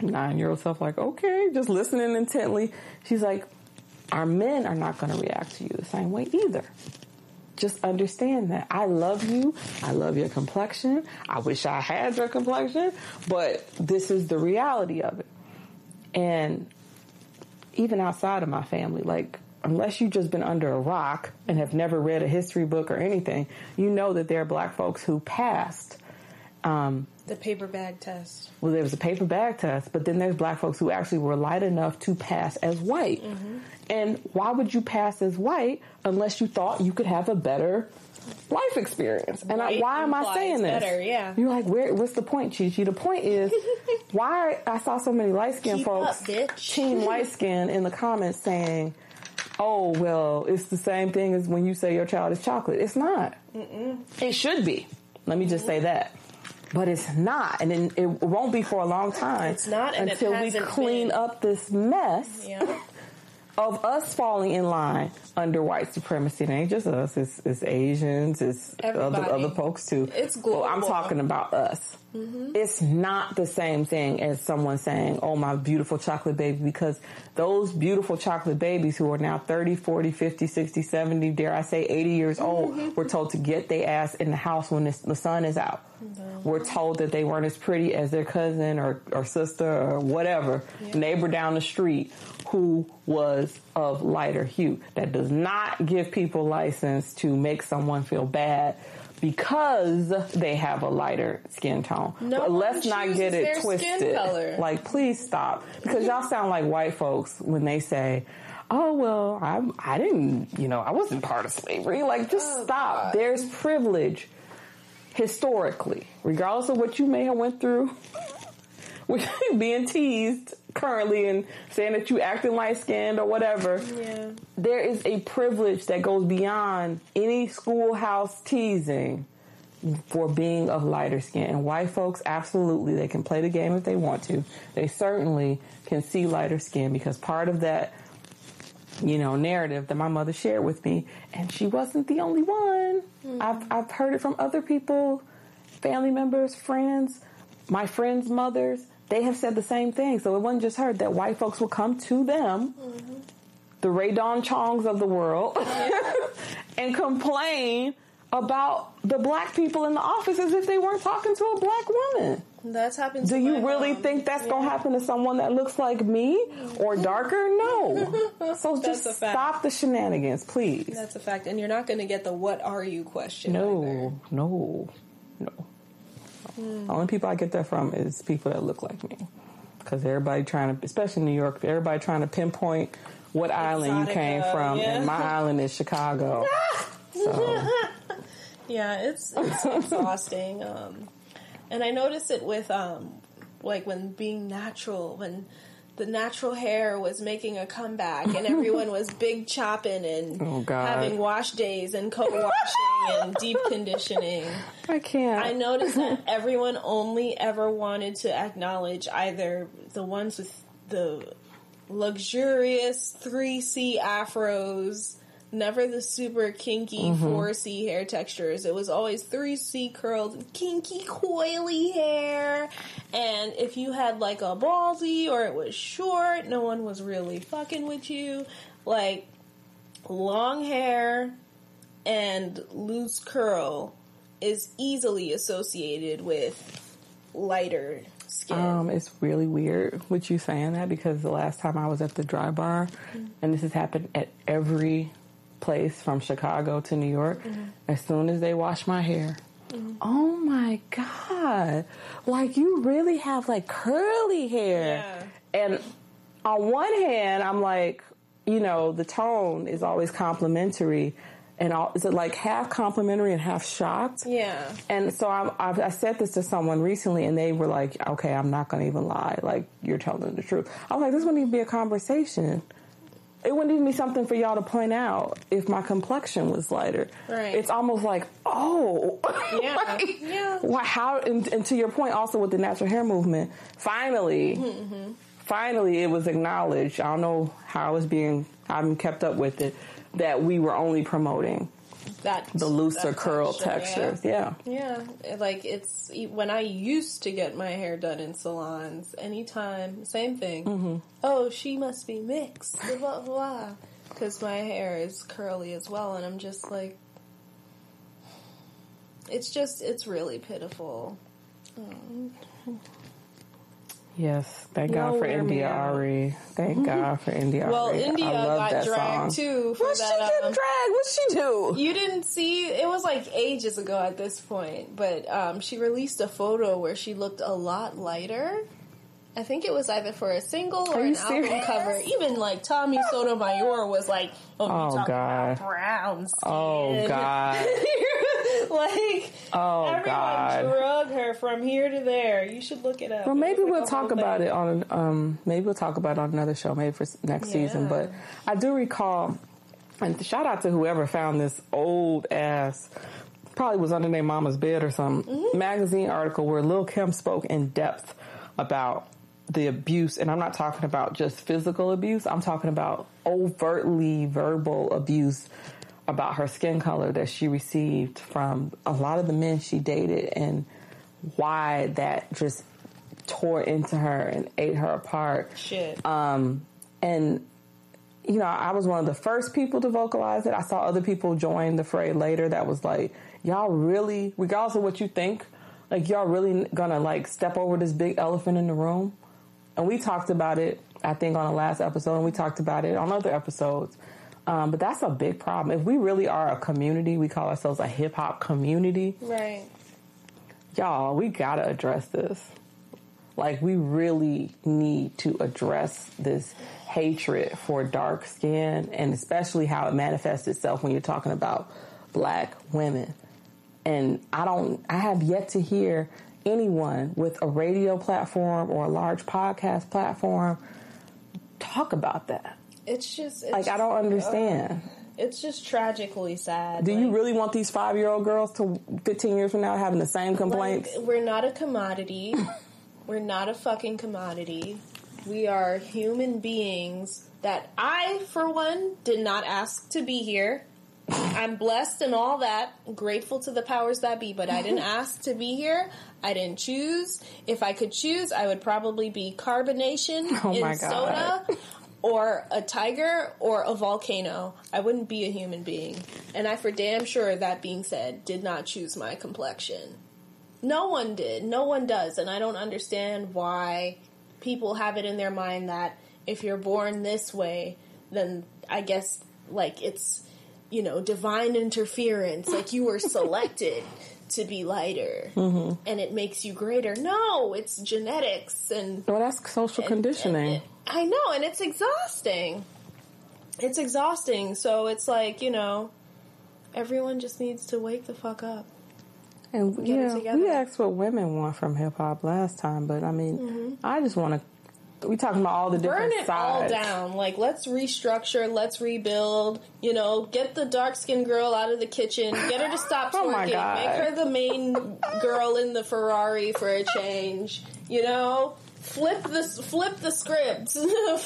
nine-year-old self like, okay, just listening intently. She's like, our men are not going to react to you the same way either. Just understand that. I love you. I love your complexion. I wish I had your complexion, but this is the reality of it. And even outside of my family, like, unless you've just been under a rock and have never read a history book or anything, you know that there are black folks who passed um the paper bag test. Well, there was a paper bag test, but then there's black folks who actually were light enough to pass as white. Mm-hmm. And why would you pass as white unless you thought you could have a better life experience? And I, why am I saying this? Better, yeah. You're like, where? What's the point, Chi-Chi? The point is, why I saw so many light-skinned folks, team light-skinned, in the comments saying, oh, well, it's the same thing as when you say your child is chocolate. It's not. Mm-mm. It should be. Let me just mm-hmm. say that. But it's not, and it, it won't be for a long time. It's not, and until it we clean been. up this mess yeah. of us falling in line under white supremacy. It ain't just us; it's, it's Asians, it's Everybody. other other folks too. It's global. Well, I'm talking about us. Mm-hmm. It's not the same thing as someone saying, "Oh, my beautiful chocolate baby," because those beautiful chocolate babies who are now thirty, forty, fifty, sixty, seventy, dare I say, eighty years old, mm-hmm. were told to get their ass in the house when the sun is out. No. We're told that they weren't as pretty as their cousin or, or sister or whatever, yeah. neighbor down the street who was of lighter hue. That does not give people license to make someone feel bad because they have a lighter skin tone. No but let's not get it twisted. Like, please stop. Because y'all sound like white folks when they say, oh, well, I, I didn't, you know, I wasn't part of slavery. Like, just oh, stop. God. There's privilege. Historically, regardless of what you may have went through, with being teased currently and saying that you acting light-skinned or whatever, yeah. there is a privilege that goes beyond any schoolhouse teasing for being of lighter skin. And white folks, absolutely, they can play the game if they want to. They certainly can see lighter skin because part of that, you know, narrative that my mother shared with me, and she wasn't the only one. Mm-hmm. I've I've heard it from other people, family members, friends, my friends' mothers. They have said the same thing. So it wasn't just her, that white folks will come to them, mm-hmm. the Ray Dawn Chongs of the world, and complain about the black people in the office as if they weren't talking to a black woman. That's happened to Do you really mom. think that's yeah. going to happen to someone that looks like me or darker? No. So just stop the shenanigans, please. That's a fact. And you're not going to get the what are you question. No, either. no, no. Mm. The only people I get that from is people that look like me. Because everybody trying to, especially in New York, everybody trying to pinpoint what Exotica, island you came from. Yeah. And my island is Chicago. So. Yeah, it's, it's exhausting. Um And I noticed it with, um, like, when being natural, when the natural hair was making a comeback and everyone was big chopping and oh having wash days and coat washing and deep conditioning. I can't. I noticed that everyone only ever wanted to acknowledge either the ones with the luxurious three C afros, never the super kinky mm-hmm. four C hair textures. It was always three C curled, kinky, coily hair. And if you had like a ballsy or it was short, no one was really fucking with you. Like long hair and loose curl is easily associated with lighter skin. Um, it's really weird with you saying that because the last time I was at the dry bar, mm-hmm. and this has happened at every place from Chicago to New York, mm-hmm. as soon as they wash my hair, mm-hmm. oh my god, like you really have like curly hair. Yeah. And on one hand I'm like, you know, the tone is always complimentary and all, is it like half complimentary and half shocked? Yeah. And so I, I, I said this to someone recently and they were like, okay, I'm not gonna even lie, like you're telling the truth. I'm like, this wouldn't even be a conversation. It wouldn't even be something for y'all to point out if my complexion was lighter. Right. It's almost like, oh, yeah. like, yeah. Why, how? And, and to your point, also with the natural hair movement, finally, mm-hmm, mm-hmm. finally, it was acknowledged. I don't know how it's being. I'm kept up with it that we were only promoting that the looser that curl texture, textures. Yeah. yeah, yeah. Like it's when I used to get my hair done in salons. Anytime, same thing. Mm-hmm. Oh, she must be mixed. Blah blah. Because my hair is curly as well, and I'm just like, it's just it's really pitiful. Oh. Yes, thank God for India Arie. Thank God for India Arie. Well, India got dragged too. What she get dragged? What she do? You didn't see? It was like ages ago at this point, but um, she released a photo where she looked a lot lighter. I think it was either for a single or an album cover. Even like Tommy Sotomayor was like, "Oh, you talking about brown skin?" Oh God. Like, oh, everyone God. drug her from here to there. You should look it up. Well, maybe we'll talk about thing. it on. Um, maybe we'll talk about it on another show, maybe for next yeah. season. But I do recall, and shout out to whoever found this old ass, probably was under their mama's bed or some mm-hmm. magazine article where Lil' Kim spoke in depth about the abuse, and I'm not talking about just physical abuse. I'm talking about overtly verbal abuse about her skin color that she received from a lot of the men she dated, and why that just tore into her and ate her apart. Shit. Um, and, you know, I was one of the first people to vocalize it. I saw other people join the fray later that was like, y'all really, regardless of what you think, like, y'all really gonna, like, step over this big elephant in the room? And we talked about it, I think, on the last episode, and we talked about it on other episodes. Um, but that's a big problem. If we really are a community, we call ourselves a hip hop community. Right. Y'all, we gotta address this. Like, we really need to address this hatred for dark skin, and especially how it manifests itself when you're talking about black women. And I don't, I have yet to hear anyone with a radio platform or a large podcast platform talk about that. It's just it's like I don't understand. Uh, it's just tragically sad. Do like, you really want these five-year-old girls to fifteen years from now having the same complaints? Like, we're not a commodity. We're not a fucking commodity. We are human beings that I, for one, did not ask to be here. I'm blessed and all that, grateful to the powers that be, but I didn't ask to be here. I didn't choose. If I could choose, I would probably be carbonation oh in my God. soda. Or a tiger, or a volcano. I wouldn't be a human being. And I for damn sure, that being said, did not choose my complexion. No one did. No one does. And I don't understand why people have it in their mind that if you're born this way, then I guess, like, it's, you know, divine interference. Like, you were selected to be lighter. Mm-hmm. And it makes you greater. No, it's genetics. And well, that's social and, conditioning. And it, I know, and it's exhausting. It's exhausting. So it's like, you know, everyone just needs to wake the fuck up. And Get yeah, it together. We asked what women want from hip hop last time, but I mean, mm-hmm. I just want to. We talking about all the different Burn it sides. All down. Like, let's restructure. Let's rebuild. You know, get the dark skinned girl out of the kitchen. Get her to stop twerking. Oh my God. Make her the main girl in the Ferrari for a change. You know. Flip the flip the script.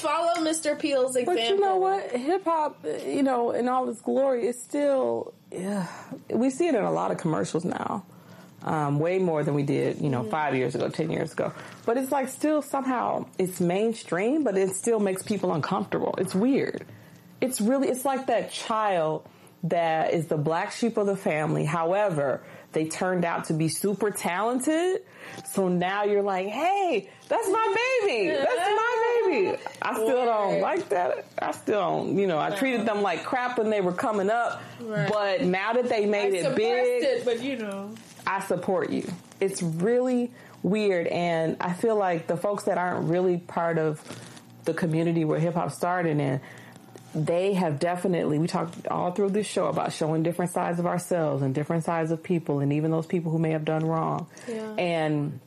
Follow Mister Peele's example. But you know what? Hip hop, you know, in all its glory, is still. Yeah, we see it in a lot of commercials now, um, way more than we did, you know, mm-hmm. five years ago, ten years ago. But it's like still somehow it's mainstream, but it still makes people uncomfortable. It's weird. It's really it's like that child that is the black sheep of the family. However, they turned out to be super talented. So now you're like, hey, that's my baby. That's my baby. I still Word. Don't like that. I still don't, you know, I treated them like crap when they were coming up. Right. But now that they made I it big, it, but you know, I support you. It's really weird. And I feel like the folks that aren't really part of the community where hip hop started in, they have definitely, we talked all through this show about showing different sides of ourselves and different sides of people and even those people who may have done wrong. Yeah. And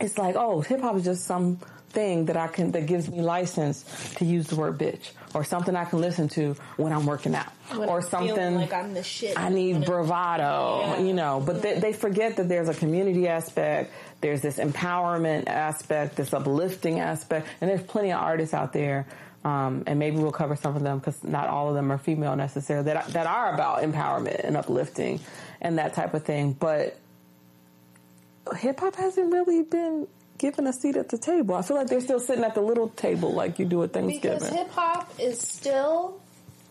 it's like, oh, hip hop is just some thing that I can, that gives me license to use the word bitch or something I can listen to when I'm working out when or I'm something like I'm the shit. I need bravado, yeah. you know, but they, they forget that there's a community aspect. There's this empowerment aspect, this uplifting aspect. And there's plenty of artists out there. Um, and maybe we'll cover some of them because not all of them are female necessarily that, that are about empowerment and uplifting and that type of thing. But hip hop hasn't really been given a seat at the table. I feel like they're still sitting at the little table like you do at Thanksgiving. Because hip hop is still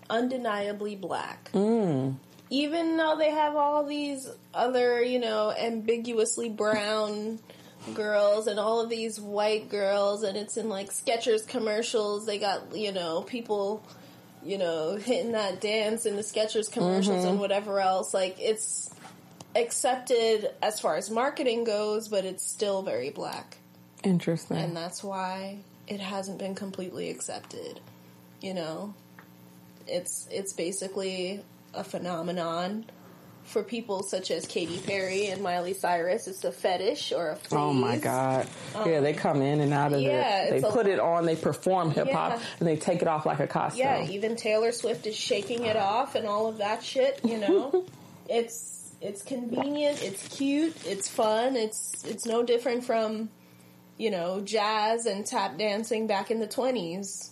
undeniably black. Mm. Even though they have all these other, you know, ambiguously brown girls and all of these white girls, and it's in like Skechers commercials. They got, you know, people, you know, hitting that dance in the Skechers commercials mm-hmm. and whatever else. Like, it's accepted as far as marketing goes, but it's still very black. Interesting. And that's why it hasn't been completely accepted. You know, it's it's basically a phenomenon. For people such as Katy Perry and Miley Cyrus, it's a fetish or a phase. Oh my God. Um, yeah, they come in and out of yeah, it. They put it on, they perform hip hop, yeah. and they take it off like a costume. Yeah, even Taylor Swift is shaking it off and all of that shit, you know? it's it's convenient, it's cute, it's fun, it's it's no different from, you know, jazz and tap dancing back in the twenties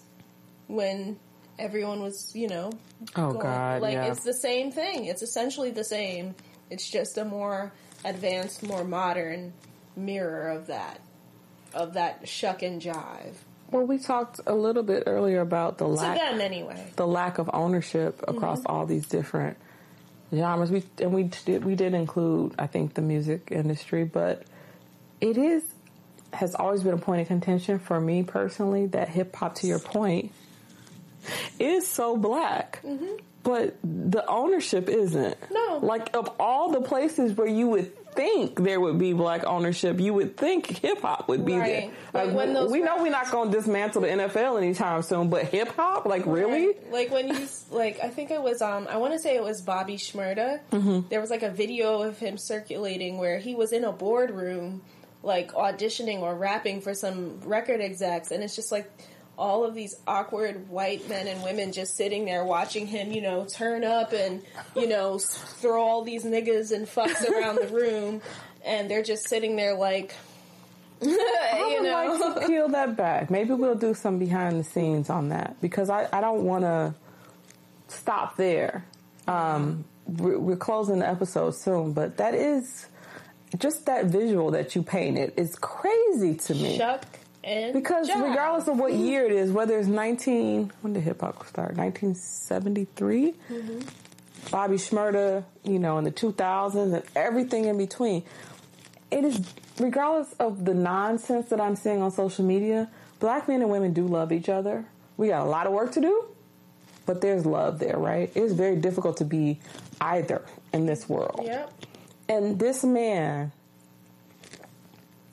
when everyone was, you know, oh going. God, like yeah. It's the same thing. It's essentially the same. It's just a more advanced, more modern mirror of that, of that shuck and jive. Well, we talked a little bit earlier about the lack to them anyway, the lack of ownership across mm-hmm. all these different genres. We and we did we did include, I think, the music industry, but it is has always been a point of contention for me personally that hip hop, to your point, is so black, mm-hmm. but the ownership isn't. No. Like, of all the places where you would think there would be black ownership, you would think hip-hop would be right. there. Like, like when those we rappers- know we're not going to dismantle the N F L anytime soon, but hip-hop? Like, right. really? Like, when he's, like, I think it was, um, I want to say it was Bobby Shmurda. Mm-hmm. There was, like, a video of him circulating where he was in a boardroom, like, auditioning or rapping for some record execs, and it's just, like, all of these awkward white men and women just sitting there watching him, you know, turn up and, you know, throw all these niggas and fucks around the room. And they're just sitting there like, you I would know. Like to peel that back. Maybe we'll do some behind the scenes on that because I, I don't want to stop there. Um, we're, we're closing the episode soon, but that is just that visual that you painted is crazy to me. Shuck. And because job. Regardless of what year it is, whether it's nineteen, when did hip hop start? nineteen seventy-three? Mm-hmm. Bobby Shmurda, you know, in the two thousands and everything in between. it is, regardless of the nonsense that I'm seeing on social media, black men and women do love each other. We got a lot of work to do, but there's love there, right? It's very difficult to be either in this world. Yep. And this man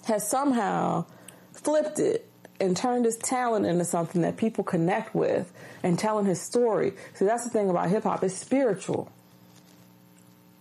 has somehow flipped it and turned his talent into something that people connect with and telling his story. So that's the thing about hip hop. It's spiritual.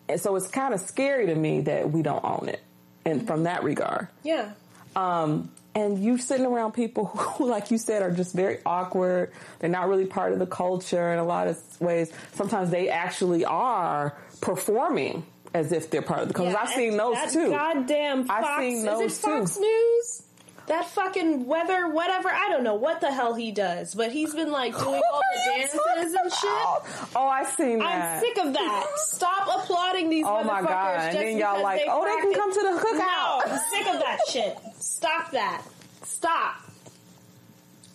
And so it's kind of scary to me that we don't own it. And from that regard. Yeah. Um, and you sitting around people who, like you said, are just very awkward. They're not really part of the culture in a lot of ways. Sometimes they actually are performing as if they're part of the culture. Yeah, I've seen those that too. Goddamn Fox. I've seen those Is it Fox too. News? That fucking weather, whatever, I don't know what the hell he does, but he's been like doing all the dances and shit. Oh, I've seen that. I'm sick of that. Stop applauding these oh motherfuckers. Oh my god, and then y'all like, they oh, practice. They can come to the cookout. No, I'm sick of that shit. Stop that. Stop.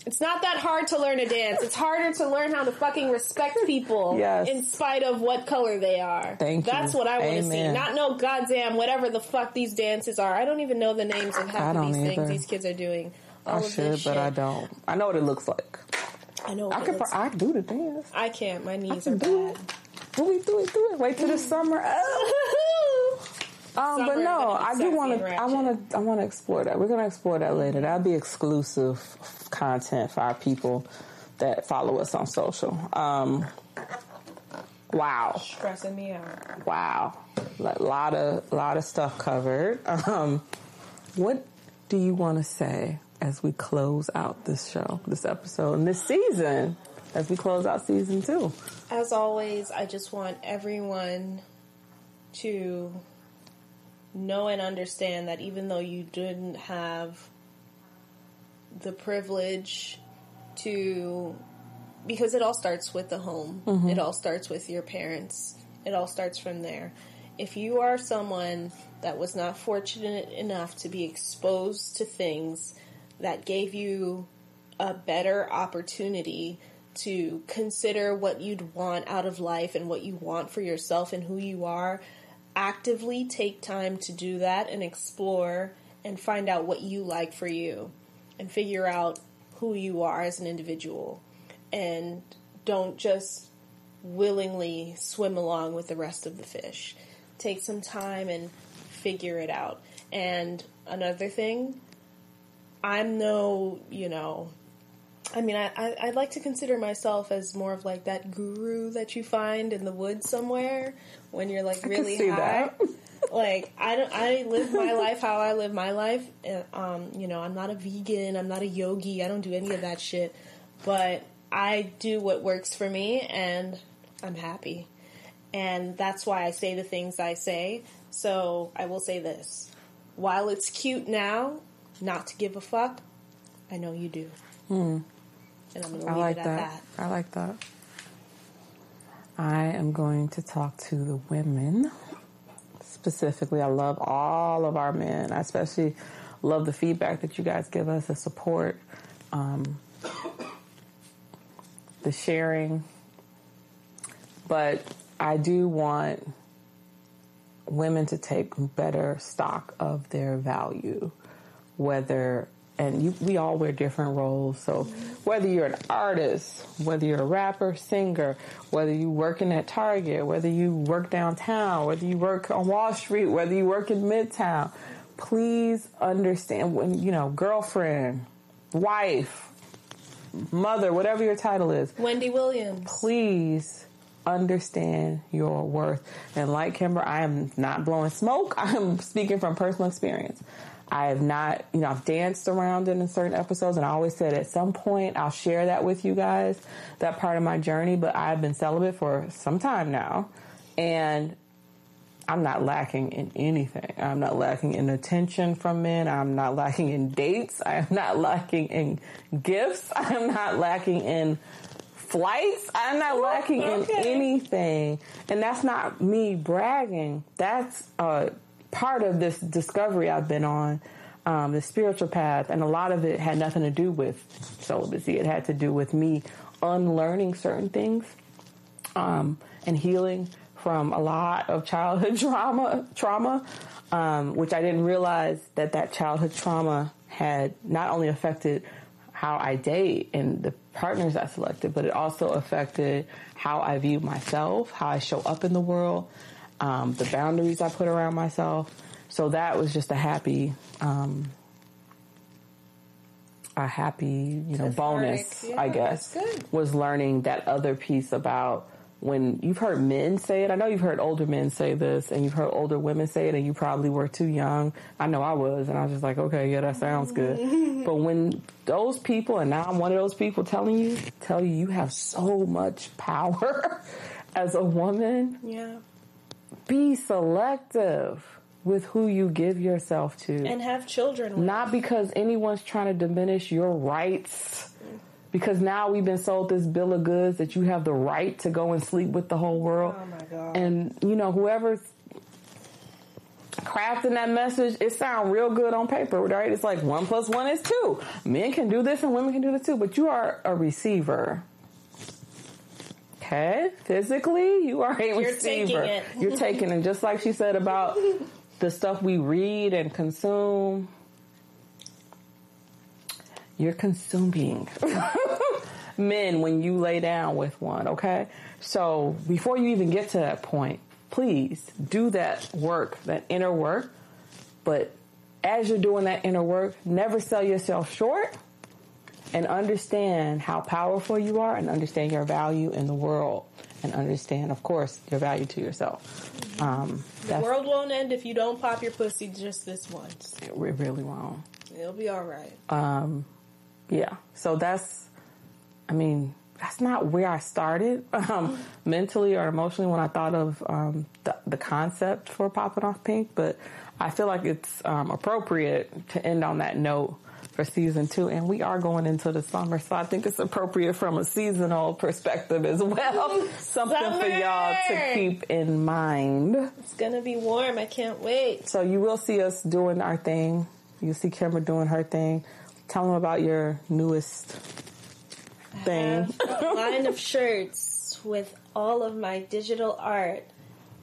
It's not that hard to learn a dance. It's harder to learn how to fucking respect people yes. in spite of what color they are. Thank you. That's what I want to see. Not no goddamn whatever the fuck these dances are. I don't even know the names of half of these either. Things these kids are doing. All I of should, this but shit. I don't. I know what it looks like. I know what I it can looks pro- like. I do the dance. I can't. My knees are bad. Do it, do it, do it. Wait till the summer. Oh. um, summer. But no, I do want to, I want to, I want to explore that. We're going to explore that later. That'll be exclusive content for our people that follow us on social. Um, wow, stressing me out. Wow, a lot of lot of stuff covered. Um, what do you want to say as we close out this show, this episode, and this season? As we close out season two. As always, I just want everyone to know and understand that even though you didn't have the privilege to, because it all starts with the home. Mm-hmm. It all starts with your parents. It all starts from there. If you are someone that was not fortunate enough to be exposed to things that gave you a better opportunity to consider what you'd want out of life and what you want for yourself and who you are, actively take time to do that and explore and find out what you like for you. And figure out who you are as an individual. And don't just willingly swim along with the rest of the fish. Take some time and figure it out. And another thing, I'm no, you know, I mean, I, I, I like to consider myself as more of like that guru that you find in the woods somewhere when you're like really high. I can see that. Like, I don't, I live my life how I live my life. Um, you know, I'm not a vegan. I'm not a yogi. I don't do any of that shit. But I do what works for me, and I'm happy. And that's why I say the things I say. So I will say this. While it's cute now not to give a fuck, I know you do. Mm. And I'm going to leave like it at that. that. I like that. I am going to talk to the women. Specifically, I love all of our men. I especially love the feedback that you guys give us, the support, um, the sharing. But I do want women to take better stock of their value, whether, and you, we all wear different roles. So whether you're an artist, whether you're a rapper, singer, whether you work in at Target, whether you work downtown, whether you work on Wall Street, whether you work in Midtown, please understand when, you know, girlfriend, wife, mother, whatever your title is. Wendy Williams. Please understand your worth. And like Kimber, I am not blowing smoke. I'm speaking from personal experience. I have not, you know, I've danced around it in certain episodes, and I always said at some point I'll share that with you guys, that part of my journey, but I've been celibate for some time now, and I'm not lacking in anything. I'm not lacking in attention from men. I'm not lacking in dates. I am not lacking in gifts. I am not lacking in flights. I'm not lacking in anything. And that's not me bragging. That's uh part of this discovery I've been on, um, the spiritual path, and a lot of it had nothing to do with celibacy. It had to do with me unlearning certain things um, and healing from a lot of childhood trauma, trauma, um, which I didn't realize that that childhood trauma had not only affected how I date and the partners I selected, but it also affected how I view myself, how I show up in the world, um, the boundaries I put around myself. So that was just a happy, um, a happy, you know, bonus, yeah, I guess, was learning that other piece about when you've heard men say it. I know you've heard older men say this and you've heard older women say it and you probably were too young. I know I was, and I was just like, okay, yeah, that sounds good. But when those people, and now I'm one of those people telling you, tell you you have so much power as a woman. Yeah. Be selective with who you give yourself to. And have children with. Not because anyone's trying to diminish your rights. Because now we've been sold this bill of goods that you have the right to go and sleep with the whole world. Oh, my God. And, you know, whoever's crafting that message, it sounds real good on paper, right? It's like one plus one is two. Men can do this and women can do this too. But you are a receiver. Okay? Physically, you are a You're receiver. Taking it. You're taking it. Just like she said about... the stuff we read and consume, you're consuming men when you lay down with one, okay? So before you even get to that point, please do that work, that inner work. But as you're doing that inner work, never sell yourself short and understand how powerful you are and understand your value in the world. And understand, of course, your value to yourself. Um, the world won't end if you don't pop your pussy just this once. It really won't. It'll be all right. Um, yeah. So that's, I mean, that's not where I started um, mentally or emotionally when I thought of um, the, the concept for Popping Off Pink. But I feel like it's um, appropriate to end on that note for season two, and we are going into the summer, so I think it's appropriate from a seasonal perspective as well. Something summer! For y'all to keep in mind. It's gonna be warm. I can't wait. So you will see us doing our thing. You'll see Kimber doing her thing. Tell them about your newest thing. I have a line of shirts with all of my digital art,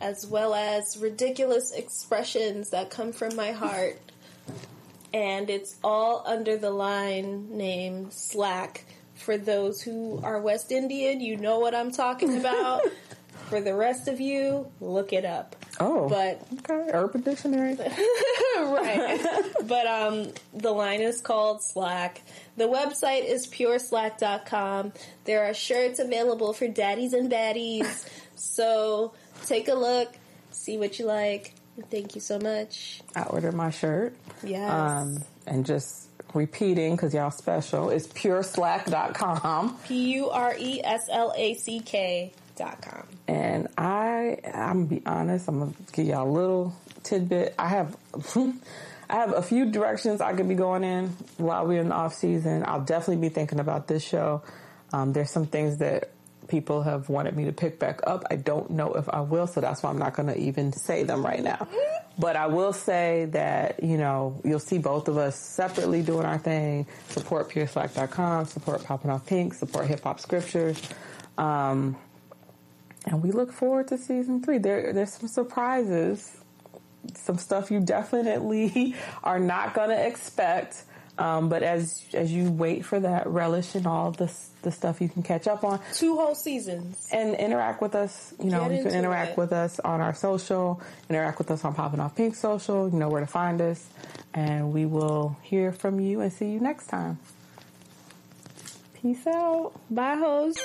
as well as ridiculous expressions that come from my heart. And it's all under the line name Slack. For those who are West Indian, you know what I'm talking about. For the rest of you, look it up. Oh, but okay, Urban Dictionary, right? But um, the line is called Slack. The website is pure slack dot com. There are shirts available for daddies and baddies. So take a look, see what you like. Thank you so much. I ordered my shirt. Yes. Um, and just repeating, because y'all special, it's pure slack dot com. P U R E S L A C K dot com. And I, I'm going to be honest, I'm going to give y'all a little tidbit. I have, I have a few directions I could be going in while we're in the off season. I'll definitely be thinking about this show. Um, there's some things that people have wanted me to pick back up. I don't know if I will, so that's why I'm not going to even say them right now. But I will say that, you know, you'll see both of us separately doing our thing. Support pure slack dot com, support Popping Off Pink, support Hip Hop Scriptures. Um, and we look forward to season three. There, there's some surprises, some stuff you definitely are not going to expect. Um, but as as you wait for that, relish and all the the stuff you can catch up on. Two whole seasons. And interact with us. You know, Get you can interact it. with us on our social, interact with us on Popping Off Pink social. You know where to find us. And we will hear from you and see you next time. Peace out. Bye, hoes.